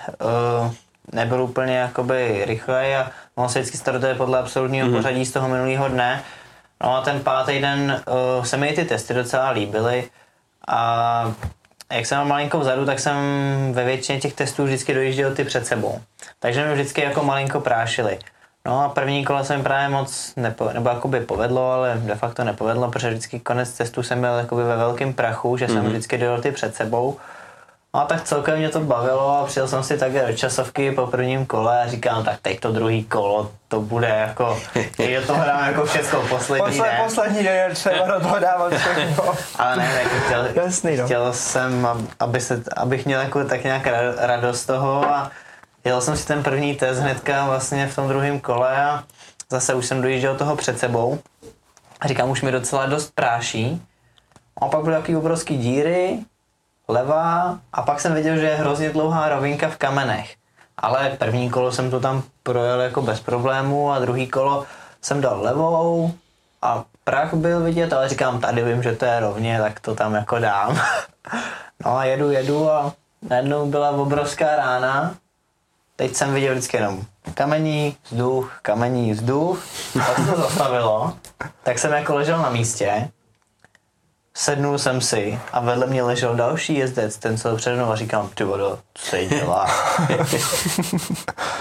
uh, nebyl úplně jakoby rychlej a mohl se vždycky startovat podle absolutního mm-hmm. pořadí z toho minulého dne. No a ten pátý den uh, se mi ty testy docela líbily a jak jsem mám malinko vzadu, tak jsem ve většině těch testů vždycky dojížděl ty před sebou. Takže mě vždycky jako malinko prášili. No a první kolo se mi právě moc nepo, nebo jakoby povedlo, ale de facto nepovedlo, protože vždycky konec testů jsem byl jakoby ve velkém prachu, že jsem mm-hmm. vždycky dojel ty před sebou. No a tak celkem mě to bavilo a přijel jsem si také do časovky po prvním kole a říkám, tak teď to druhý kolo, to bude jako, je to hrám jako všechno poslední Posle, den. Poslední den, třeba do toho dávat všechno. Ale ne, ne chtěl, Jasný, chtěl no. jsem, aby se, abych měl jako tak nějak radost z toho a dělal jsem si ten první test hnedka vlastně v tom druhém kole a zase už jsem dojížděl toho před sebou. A říkám, už mi docela dost práší. A pak byly taky obrovský díry, levá a pak jsem viděl, že je hrozně dlouhá rovinka v kamenech. Ale první kolo jsem to tam projel jako bez problémů a druhý kolo jsem dal levou a prach byl vidět, ale říkám, tady vím, že to je rovně, tak to tam jako dám. No a jedu, jedu a najednou byla obrovská rána. Teď jsem viděl vždycky jenom kamení, vzduch, kamení, vzduch. Pak se to zastavilo, tak jsem jako ležel na místě. Sednul jsem si a vedle mě ležel další jezdec, ten se přede mnou a říkám, ty vodo, co se dělá?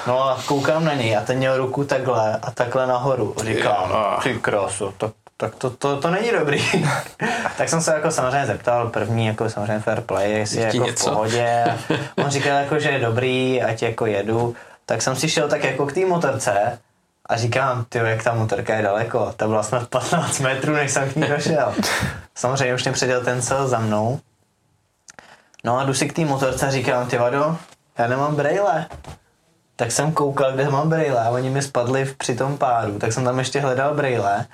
No a koukám na něj a ten měl ruku takhle a takhle nahoru. Říkám, ty krásu, tak, tak to, to, to není dobrý. Tak jsem se jako samozřejmě zeptal, první jako samozřejmě fair play, jestli je jako něco v pohodě. On říkal jako, že je dobrý, ať jako jedu. Tak jsem si šel tak jako k té motorce a říkám, ty, jak ta motorka je daleko, ta byla snad patnáct metrů, než jsem k ní došel. Samozřejmě už mě předjel ten cel za mnou. No a jdu si k té motorce a říkám, ty vado, já nemám brejle. Tak jsem koukal, kde mám brejle a oni mi spadli při tom pádu, tak jsem tam ještě hledal brejle.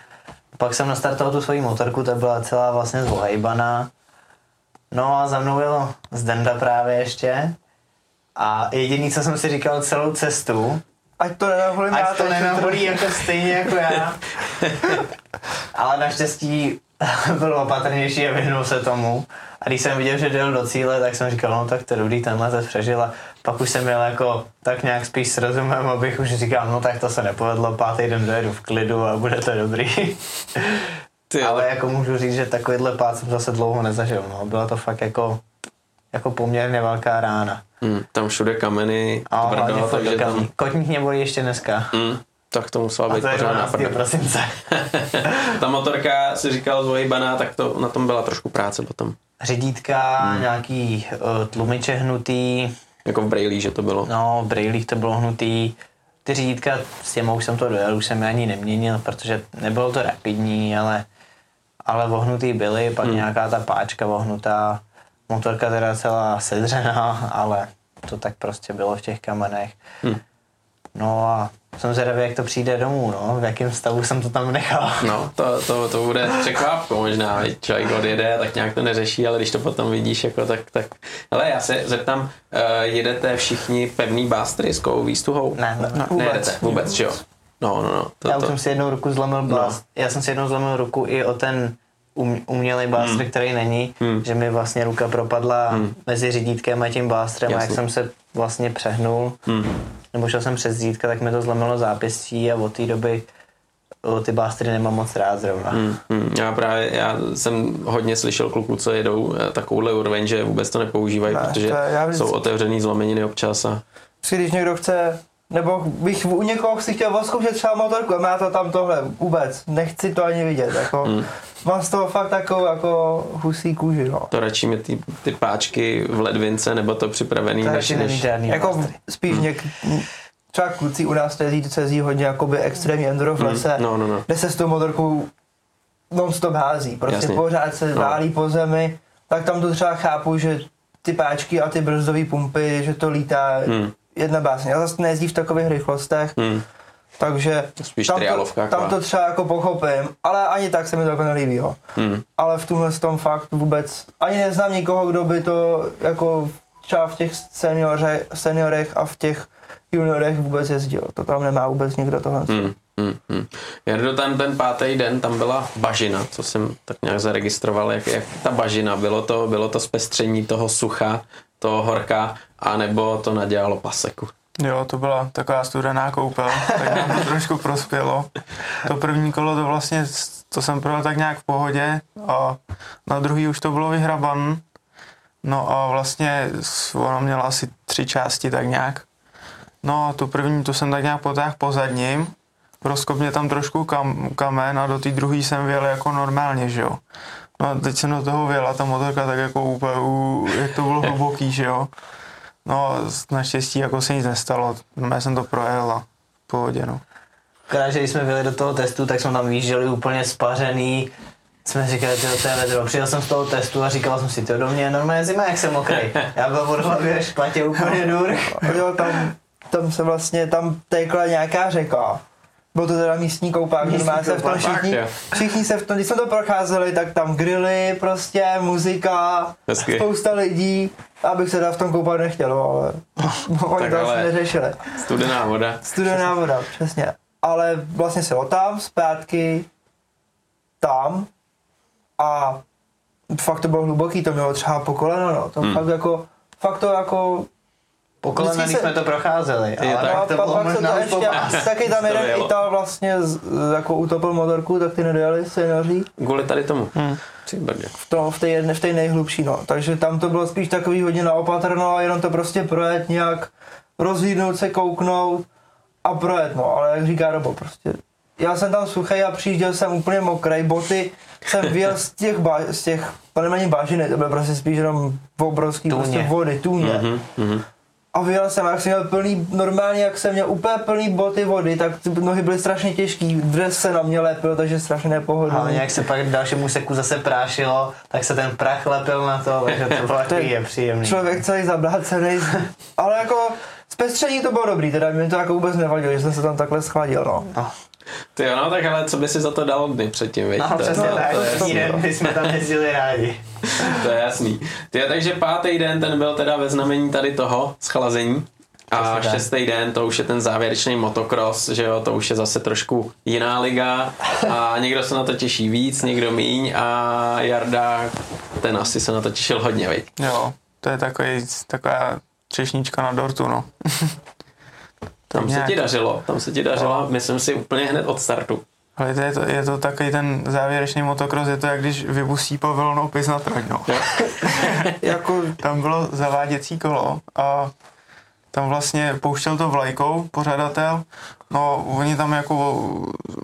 Pak jsem nastartoval tu svoji motorku, ta byla celá vlastně zvohejbaná. No a za mnou jelo Zdenda právě ještě. A jediný, co jsem si říkal celou cestu, ať to nenavolím, ať to nenavolí jako stejně jako já. Ale naštěstí byl opatrnější a vyhnul se tomu. A když jsem viděl, že jel do cíle, tak jsem říkal, no tak to dobrý, tenhle se přežil. A pak už jsem jel jako tak nějak spíš s rozumem, abych už říkal, no tak to se nepovedlo, pátý den dojedu v klidu a bude to dobrý. Ty, ale jako můžu říct, že takovýhle pád jsem zase dlouho nezažil. No. Byla to fakt jako, jako poměrně velká rána. Mm, tam všude kameny, a brdala, takže kamení. Tam... Kotník mě bolí ještě dneska. Mm, tak to musela být pořádná prdel. Ta motorka, si říkal zvohejbaná, tak to, na tom byla trošku práce potom. Ředítka, mm. nějaký uh, tlumiče hnutý. Jako v brejlích, že to bylo. No, v brejlích to bylo hnutý. Ty ředítka, s těma už jsem to dojel, už jsem je ani neměnil, protože nebylo to rapidní, ale, ale vohnutý byly, pak mm. nějaká ta páčka vohnutá. Motorka teda celá sedřená, ale to tak prostě bylo v těch kamenech. Hmm. No a jsem zvědavý, jak to přijde domů, no, v jakém stavu jsem to tam nechal. No, to, to, to bude překvápko možná, člověk odjede, tak nějak to neřeší, ale když to potom vidíš, jako tak, tak. Hele, já se zeptám, uh, jedete všichni pevný bástry s kovou výstuhou? Ne, ne, ne vůbec. Nejedete, vůbec, že jo? No, no, no. To, já to. jsem si jednou ruku zlomil bást. No. Já jsem si jednou zlomil ruku i o ten umělej bástr, hmm. který není, hmm. že mi vlastně ruka propadla hmm. mezi řídítkem a tím bástrem. Jasný. A jak jsem se vlastně přehnul, hmm. nebo šel jsem přes řídítka, tak mi to zlomilo zápěstí a od té doby ty bástry nemám moc rád zrovna. Hmm. Hmm. Já právě, já jsem hodně slyšel kluků, co jedou takovouhle úroveň, že vůbec to nepoužívají, ne, protože to vždycky... jsou otevřený zlomeniny občas. A... Když někdo chce Nebo bych u někoho si chtěl odzkoušet třeba motorku, a já to tam tohle vůbec, nechci to ani vidět, jako, mm. mám z toho fakt takovou jako husí kůži, no. To radši mi ty, ty páčky v ledvince, nebo to připravený, to než, než jako v, spíš mm. něk... Třeba kluci u nás cezí hodně jakoby extrémní enduro v lese, mm. no, no, no. kde se s tou motorkou non-stop hází, prostě Jasně. pořád se válí no. po zemi, tak tam to třeba chápu, že ty páčky a ty brzdové pumpy, že to lítá, mm. jedna básně. Já zase nejezdí v takových rychlostech, hmm. takže spíš tam, to, tam to třeba jako pochopím, ale ani tak se mi to jako nelíbí. Hmm. Ale v tomhle tom fakt vůbec, ani neznám nikoho, kdo by to jako třeba v těch seniorech, seniorech a v těch juniorech vůbec jezdil. To tam nemá vůbec nikdo tohle. Hmm. Hmm. Hmm. Jardo, tam ten pátý den, tam byla bažina, co jsem tak nějak zaregistroval, jak, jak ta bažina, bylo to, bylo to zpestření toho sucha, toho horka, anebo to nadělalo paseku. Jo, to byla taková studená koupel, tak nám to trošku prospělo. To první kolo, to vlastně, to jsem projel tak nějak v pohodě a na druhý už to bylo vyhraban. No a vlastně ono mělo asi tři části tak nějak. No a tu první, tu jsem tak nějak potáhl po zadním, rozkop mě tam trošku kam, kamen a do té druhé jsem vyjel jako normálně, že jo. No a teď jsem do toho vyjel a ta motorka tak jako úplně, jak to bylo hluboký, že jo. No naštěstí jako se nic nestalo, já jsem to projel a v pohodě, no. Akorát, že když jsme vyjeli do toho testu, tak jsme tam výjížděli úplně spařený, jsme říkali, tyjo, to je vedro. Přijel jsem z toho testu a říkal jsem si, tyjo, do mě je normálně zima, jak jsem mokrý. Já byl od hlavy až platě úplně důr. Jo, tam, tam se vlastně, tam tekla nějaká řeka. Byl to teda místní koupák, normálně se v tom všichni, všichni se v tom, když jsme to procházeli, tak tam grily prostě, muzika, Hezky. Spousta lidí, abych se teda v tom koupat nechtělo, ale oni to asi neřešili. Studená voda. Studená voda, přesně. Ale vlastně se tam, zpátky, tam a fakt to bylo hluboký, to mělo třeba po koleno, no, to hmm. fakt jako, fakt to jako... Po kolenaných jsme to procházeli, ale tak, no, to pak, bylo možná už taky tam jeden Ital vlastně z, jako utopil motorku, tak ty nedojeli seniori. Kvůli tady tomu. Hmm. V, tom, v, té jedne, v té nejhlubší, no. Takže tam to bylo spíš takový hodně naopatrno, jenom to prostě projet nějak, rozhlídnout se, kouknout a projet, no. Ale jak říká Robo, prostě. Já jsem tam suchý a přijížděl jsem úplně mokrej, boty jsem vyjel z těch, ba, z těch to není bažiny, to bylo prostě spíš jenom obrovský prostě vody, tůně. Mm-hmm, mm-hmm. A vyjel jsem, jak jsem měl plný, normálně jak jsem měl úplně plný boty vody, tak nohy byly strašně těžký, dres se na mě lepil, takže strašně nepohodlný. Ale nějak se pak dalšímu seku zase prášilo, tak se ten prach lepil na to, takže to bylo takový je příjemný. Člověk celý zablácený, ale jako zpestření to bylo dobrý, teda mi to jako vůbec nevadilo, že jsem se tam takhle schladil, no. no. Ty jo, no tak ale co by si za to dalo dny předtím, viď? No přesně no, tak, první den my jsme tam jezdili rádi. To je jasný. Ty, takže pátý den ten byl teda ve znamení tady toho schlazení a přesně šestý tak. den to už je ten závěrečný motocross, že jo, to už je zase trošku jiná liga a někdo se na to těší víc, někdo míň a Jarda, ten asi se na to těšil hodně, viď? Jo, to je takový, taková třešnička na dortu, no. Tam nějak. se ti dařilo, tam se ti dařilo, no. myslím si úplně hned od startu. Ale to je, to, je to takový ten závěrečný motokros, je to jak když vybusí povolnou pys na trať, no. Jako tam bylo zaváděcí kolo a tam vlastně pouštěl to vlajkou pořadatel, no oni tam jako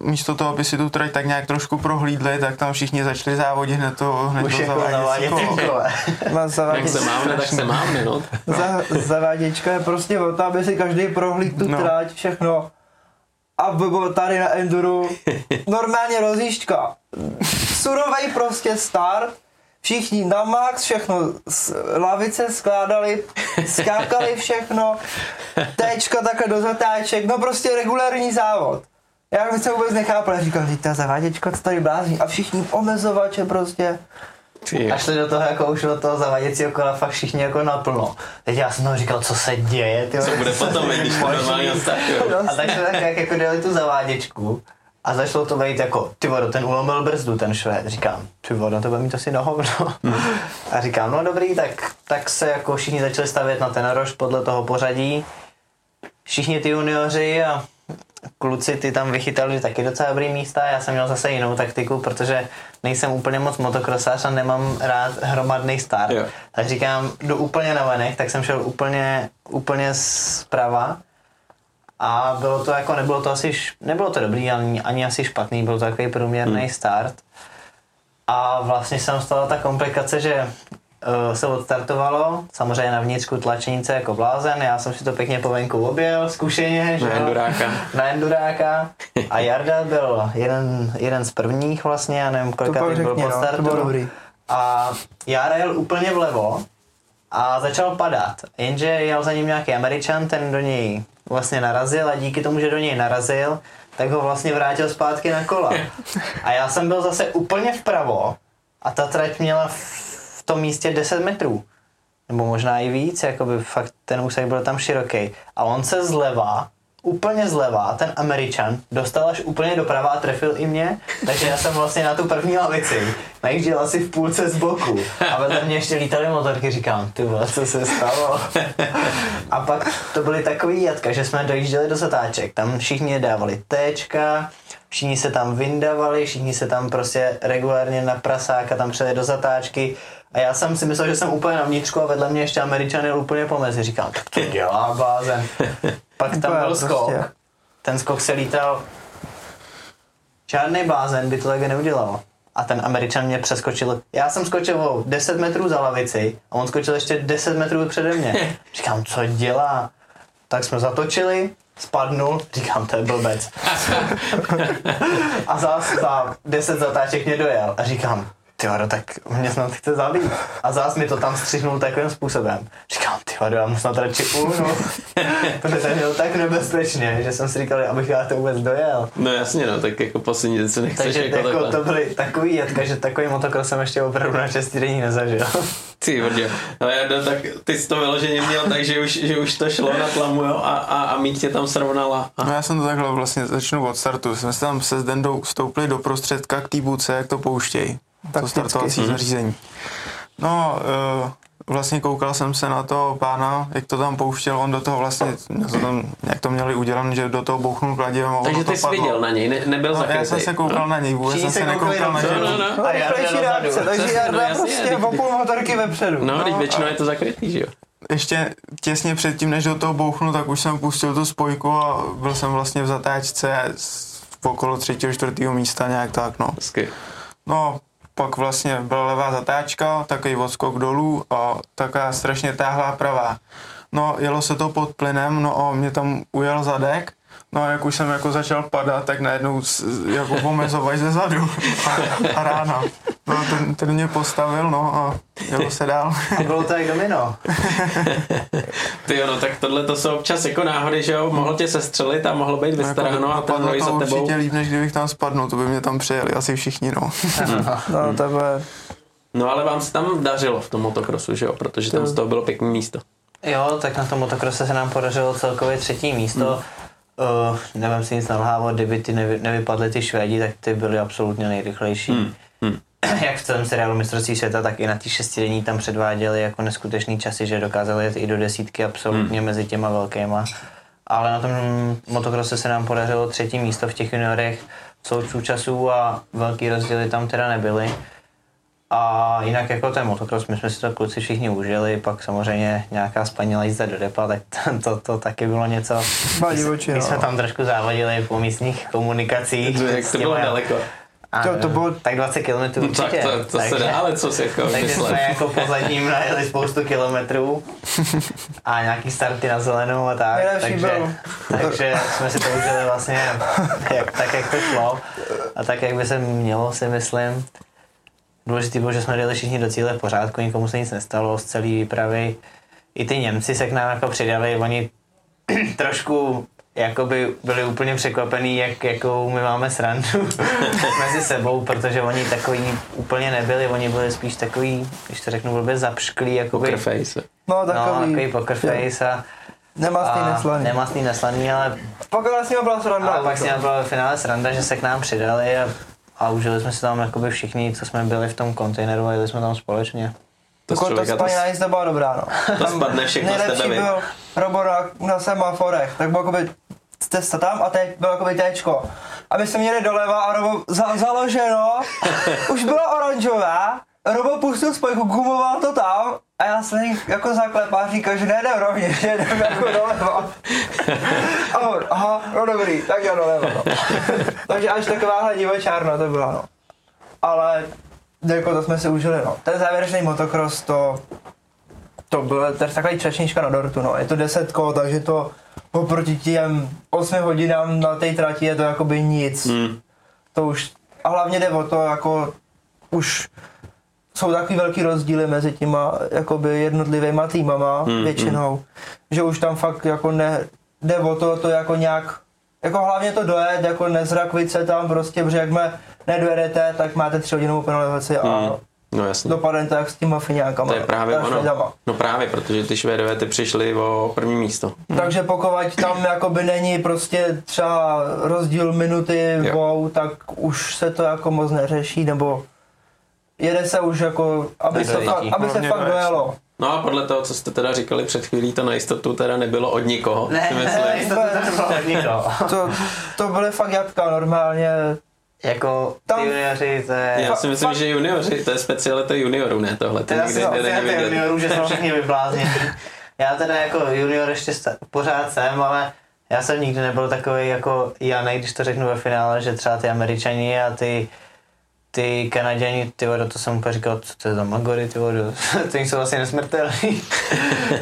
místo toho, aby si tu trať tak nějak trošku prohlídli, tak tam všichni začali závodit hned to, hned to zaváděcí kolo. kolo. Jak se máme, tak se máme, no. Zaváděčka je prostě o to, aby si každý prohlíd tu no. trať, všechno. A bylo tady na enduru normálně rozjížďka. Surovej prostě start. Všichni na max, všechno z lavice skládali, skákali všechno, téčka takhle do zatáček, no prostě regulární závod. Já bych se vůbec nechápal, říkal, že ta zaváděčka, co tady blázní, a všichni omezovače prostě. A šli do toho, jako už do toho zavaděcího kola, fakt všichni jako naplno. Teď já jsem toho říkal, co se děje, tyho. Co bude potom, když to normálně A tak jsme tak jako dělali tu zaváděčku. A začalo to být jako, ty vodo, ten ulomil brzdu, ten Švéd. Říkám, ty vodo, to bude mít asi na hovno. A říkám, no dobrý, tak, tak se jako všichni začali stavět na ten rož podle toho pořadí. Všichni ty junioři a kluci ty tam vychytali taky docela dobrý místa. Já jsem měl zase jinou taktiku, protože nejsem úplně moc motokrosář a nemám rád hromadný start. Jo. Tak říkám, jdu úplně na venek, tak jsem šel úplně, úplně zprava. A bylo to jako, nebylo to asi, nebylo to dobrý, ani, ani asi špatný, byl to takový průměrný hmm. start. A vlastně se tam stala ta komplikace, že uh, se odstartovalo, samozřejmě na vnitřku tlačenice jako blázen, já jsem si to pěkně po venku objel, zkušeně, že na enduráka. na enduráka. A Jarda byl jeden, jeden z prvních vlastně, já nevím, kolikátý byl po startu. No, to bylo a Jarda jel úplně vlevo a začal padat, jenže jel za ním nějaký Američan, ten do něj vlastně narazil a díky tomu, že do něj narazil, tak ho vlastně vrátil zpátky na kola. A já jsem byl zase úplně vpravo a ta trať měla v tom místě deset metrů. Nebo možná i víc, jakoby fakt ten úsek byl tam široký. A on se zleva, úplně zleva, ten Američan, dostal až úplně doprava a trefil i mě, takže já jsem vlastně na tu první lavici najížděl asi v půlce z boku a vedle mě ještě lítaly motorky, říkám, ty vole, co se stalo? A pak to byly takový jatka, že jsme dojížděli do zatáček, tam všichni dávali téčka, všichni se tam vyndavali, všichni se tam prostě regulárně na prasáka tam přijeli do zatáčky a já jsem si myslel, že jsem úplně na vnitřku a vedle mě ještě Američan jel úplně po mezi, říkám, to dělá blázen. Pak tam byl skok, ten skok se lítal, žádnej blázen by to tak neudělal. A ten Američan mě přeskočil, já jsem skočil o deset metrů za lavici a on skočil ještě deset metrů přede mě. Říkám, co dělá? Tak jsme zatočili, spadnul, říkám, to je blbec. A zás za deset zatáček mě dojel a říkám, tyvado, tak mě snad chce zabít. A zás mi to tam střihnul takovým způsobem. Říkám, tyvado, já mu snad radši uhnu. Protože ten jel tak nebezpečně, že jsem si říkal, abych já to vůbec dojel. No jasně, no, tak jako poslední den se nechceš. Takže jako jako to byly takový jatka, že takový motokros jsem ještě opravdu na šestidenní nezažil. Ty vrdě. No Jardo, tak ty jsi to vyloženě měl tak, že už, že už to šlo na tlamu, jo, a, a, a mít tě tam srovnala. A... No já jsem to takhle vlastně začnu od startu. Jsme se tam se s Dendou vstoupili do prostředka k té bůdce, jak to pouštěj. To startovací zařízení. No, vlastně koukal jsem se na toho pána, jak to tam pouštěl, on do toho vlastně, jak to měli udělané, že do toho bouchnul kladivem a takže to ty jsi viděl na něj, ne, nebyl no, zakrytý. Já jsem se koukal no. na něj, vůbec jsem se nekoukal na něj. No, no, no. A rychlejší reakce, takže Jarda prostě o půl motorky vepředu. No, teď většinou je to zakrytý, že jo? Ještě těsně předtím, než do toho bouchnul, tak už jsem pustil tu spojku a byl jsem vlastně v zatáčce okolo třetího, čtvrtého místa nějak tak, no. No. Pak vlastně byla levá zatáčka, takový odskok dolů a taková strašně táhlá pravá. No, jelo se to pod plynem, no a mě tam ujel zadek, no a jak už jsem jako začal padat, tak najednou jako pomezovač ze zadu a, a rána. No, ten, ten mě postavil, no a jelo se dál. A bylo to jak domino. Ty no, tak tohle to jsou občas jako náhody, že jo, mohlo tě sestřelit a mohlo být vystaráno a ten roj za tebou. To určitě líp, než kdybych tam spadnul, to by mě tam přejeli asi všichni, no. No, to bude... No, ale vám se tam dařilo v tom motokrosu, že jo, protože tam z toho bylo pěkný místo. Jo, tak na tom motokrose se nám podařilo celkově třetí místo. Hmm. Uh, nevím si nic nalhávat, kdyby ty nevy, nevypadly ty Švédi, tak ty byly absolutně nejrychlejší. Hmm. Hmm. Jak v celém seriálu mistrovství světa, tak i na těch šestidenní tam předváděli jako neskutečný časy, že dokázali jet i do desítky absolutně hmm. mezi těma velkýma. Ale na tom motokrose se nám podařilo třetí místo v těch juniorech součů časů a velký rozdíly tam teda nebyly. A jinak jako ten motokros, my jsme si to kluci všichni užili, pak samozřejmě nějaká spaněla jízda do depa, tak to, to, to taky bylo něco. Oči, my jsme no. tam trošku závadili po místních komunikacích. To, jak to bylo daleko? To, to bylo tak dvacet kilometrů určitě. No, tak to, to takže, se dá, ale co si jako myslel. Takže jsme jako po zadním najeli spoustu kilometrů a nějaký starty na zelenou a tak. Takže, takže jsme si to užili vlastně jak, tak, jak to šlo a tak, jak by se mělo, si myslím. Důležitý bylo, že jsme dali všichni do cíle v pořádku, nikomu se nic nestalo z celý výpravy. I ty Němci se k nám jako přidali, oni trošku jakoby byli úplně překvapený, jak, jakou my máme srandu mezi sebou, protože oni takový úplně nebyli, oni byli spíš takový, když to řeknu blbě, zapšklý, jakoby... Poker face. No, takový. No, takový poker face a... Nemastný, neslaný. Nemastný, neslaný, ale... Pak s ním byla sranda. A pak s ním byla ve finále sranda, že se k nám přidali a... A užili jsme se tam jakoby všichni, co jsme byli v tom kontejneru a jeli jsme tam společně. To spaněná jízda byla dobrá, no. To spadne všechno z tebe. Nejlepší byl Roborák na semaforech, tak byl jakoby cesta tam a teď bylo jakoby téčko. A my jsme měli doleva a Robo za, založeno, už bylo oranžové. Robo pustil spojku, gumoval to tam a já se jako zaklepář říkal, že nejdem rovně, že jdem jako doleva. A on, aha, no dobrý, tak já doleva. No. Takže až takováhle divočárna to byla, no. Ale jako to jsme si užili, no. Ten závěrečný motocross, to, to byla takový třešnička na dortu, no. Je to deset kol, takže to oproti těm osmi hodinám na té trati je to jakoby nic. Mm. To už, a hlavně jde o to, jako už jsou takový velký rozdíly mezi těma jakoby jednotlivýma týmama mm, většinou, mm. že už tam fakt jako ne, jde o to, to jako nějak, jako hlavně to dojet, jako nezrakvit se tam prostě, protože jak mě nedojedete, tak máte tři hodinovou penalizaci mm. a no, jasně. Dopadne to jak s těma fiňákama. To je právě ono, no právě, protože ty Švédové ty přišli o první místo. Mm. Takže pokud tam jakoby není prostě třeba rozdíl minuty, wow, tak už se to jako moc neřeší, nebo jede se už jako, aby se, fa- aby se fakt dojelo. No a podle toho, co jste teda říkali před chvílí, to na jistotu teda nebylo od nikoho. Ne, na jistotu to nebylo od nikoho. To, to byly fakt jatka normálně. Jako tam, junioři, to je... Já si myslím, fakt, že junioři, to je specialita juniorů, ne tohle. To já si specialita juniorů, že jsou všichni vyblázněni. Já teda jako junior ještě pořád jsem, ale já jsem nikdy nebyl takový jako Janej, když to řeknu ve finále, že třeba ty Američani a ty... Ty Kanaděni, ty vodo, to jsem úplně říkal, co to je za magory, ty vodo, ty jsou vlastně nesmrtelní.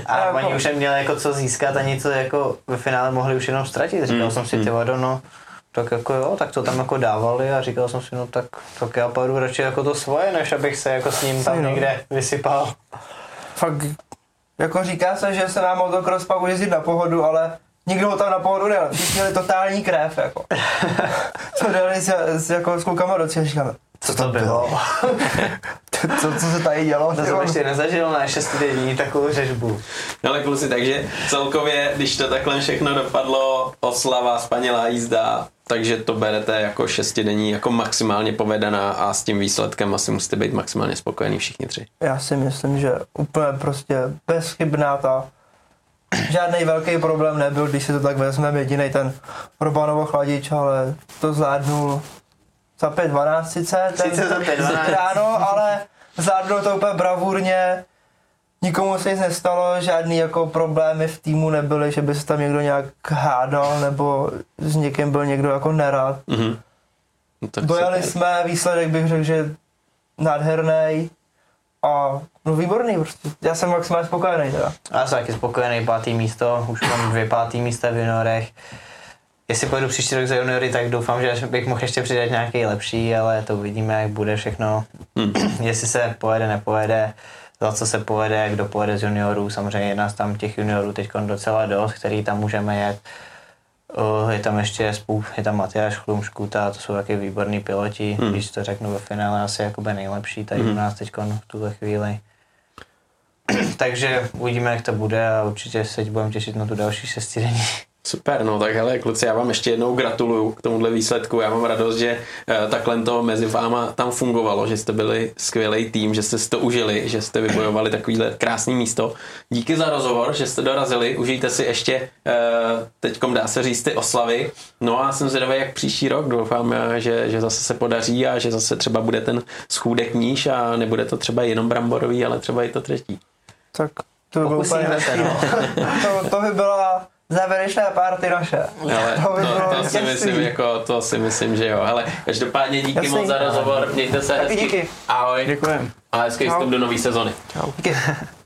A oni už neměli jako co získat a něco jako ve finále mohli už jenom ztratit. Říkal mm, jsem si, ty vodo, no, tak jako jo, tak to tam jako dávali a říkal jsem si, no tak, tak já padu radši jako to svoje, než abych se jako s ním tam někde vysypal. Fakt, jako říká se, že se nám motocross pak už jezdit na pohodu, ale nikdo ho tam na pohodu nejel, všichni měli totální krev, jako. Co dali s, s, jako, s klukama do cíle, říkáme. Co to bylo? co, co se tady dělo? To jsem ještě nezažil na šestidenní takovou řežbu. No ale kluci, takže celkově, když to takhle všechno dopadlo, oslava, spanilá jízda, takže to berete jako šestidenní, jako maximálně povedaná a s tím výsledkem asi musíte být maximálně spokojení všichni tři. Já si myslím, že úplně prostě bezchybná ta... Žádný velký problém nebyl, když si to tak vezmeme, jedinej ten Robanovo chladič, ale to zvládnul za pět dvanáct sice, sice za pět dvanáct ráno, ale zvládnul to úplně bravurně, nikomu se nic nestalo, žádný jako problémy v týmu nebyly, že by se tam někdo nějak hádal, nebo s někým byl někdo jako nerad. Mm-hmm. No dojeli jsme, výsledek bych řekl, že nádherný. A no výborný prostě, já jsem maximálně spokojený teda. Já jsem taky spokojený, pátý místo, už mám dvě pátý místa v juniorech. Jestli pojedu příští rok za juniory, tak doufám, že bych mohl ještě přidat nějaký lepší, ale to uvidíme, jak bude všechno. Mm. Jestli se pojede, nepojede, za co se pojede, kdo pojede z juniorů, samozřejmě je nás tam těch juniorů teď docela dost, který tam můžeme jet. Je tam ještě spou, je tam Matiáš Chlumský, to jsou taky výborní piloti, hmm. když to řeknu ve finále, asi jakoby nejlepší tady hmm. u nás teď v tuhle chvíli. Takže uvidíme, jak to bude a určitě se budeme těšit na tu další šestidenní. Super, no tak hele kluci, já vám ještě jednou gratuluju k tomuhle výsledku, já mám radost, že uh, takhle to mezi váma tam fungovalo, že jste byli skvělý tým, že jste si to užili, že jste vybojovali takovýhle krásný místo. Díky za rozhovor, že jste dorazili, užijte si ještě uh, teďkom dá se říct ty oslavy, no a jsem zvědavý jak příští rok, doufám, že, že zase se podaří a že zase třeba bude ten schůdek níž a nebude to třeba jenom bramborový, ale třeba i to třetí. Tak to by bylo úplně hezké, no. to, to by byla... Závěrečné party naše. Hele, to, to, to, si myslím, jako, to si myslím, že jo. Hele, každopádně díky jasný. Moc za rozhovor, mějte se hezky. Ahoj. Děkujem. A hezký vstup do nový sezony. Čau. Díky.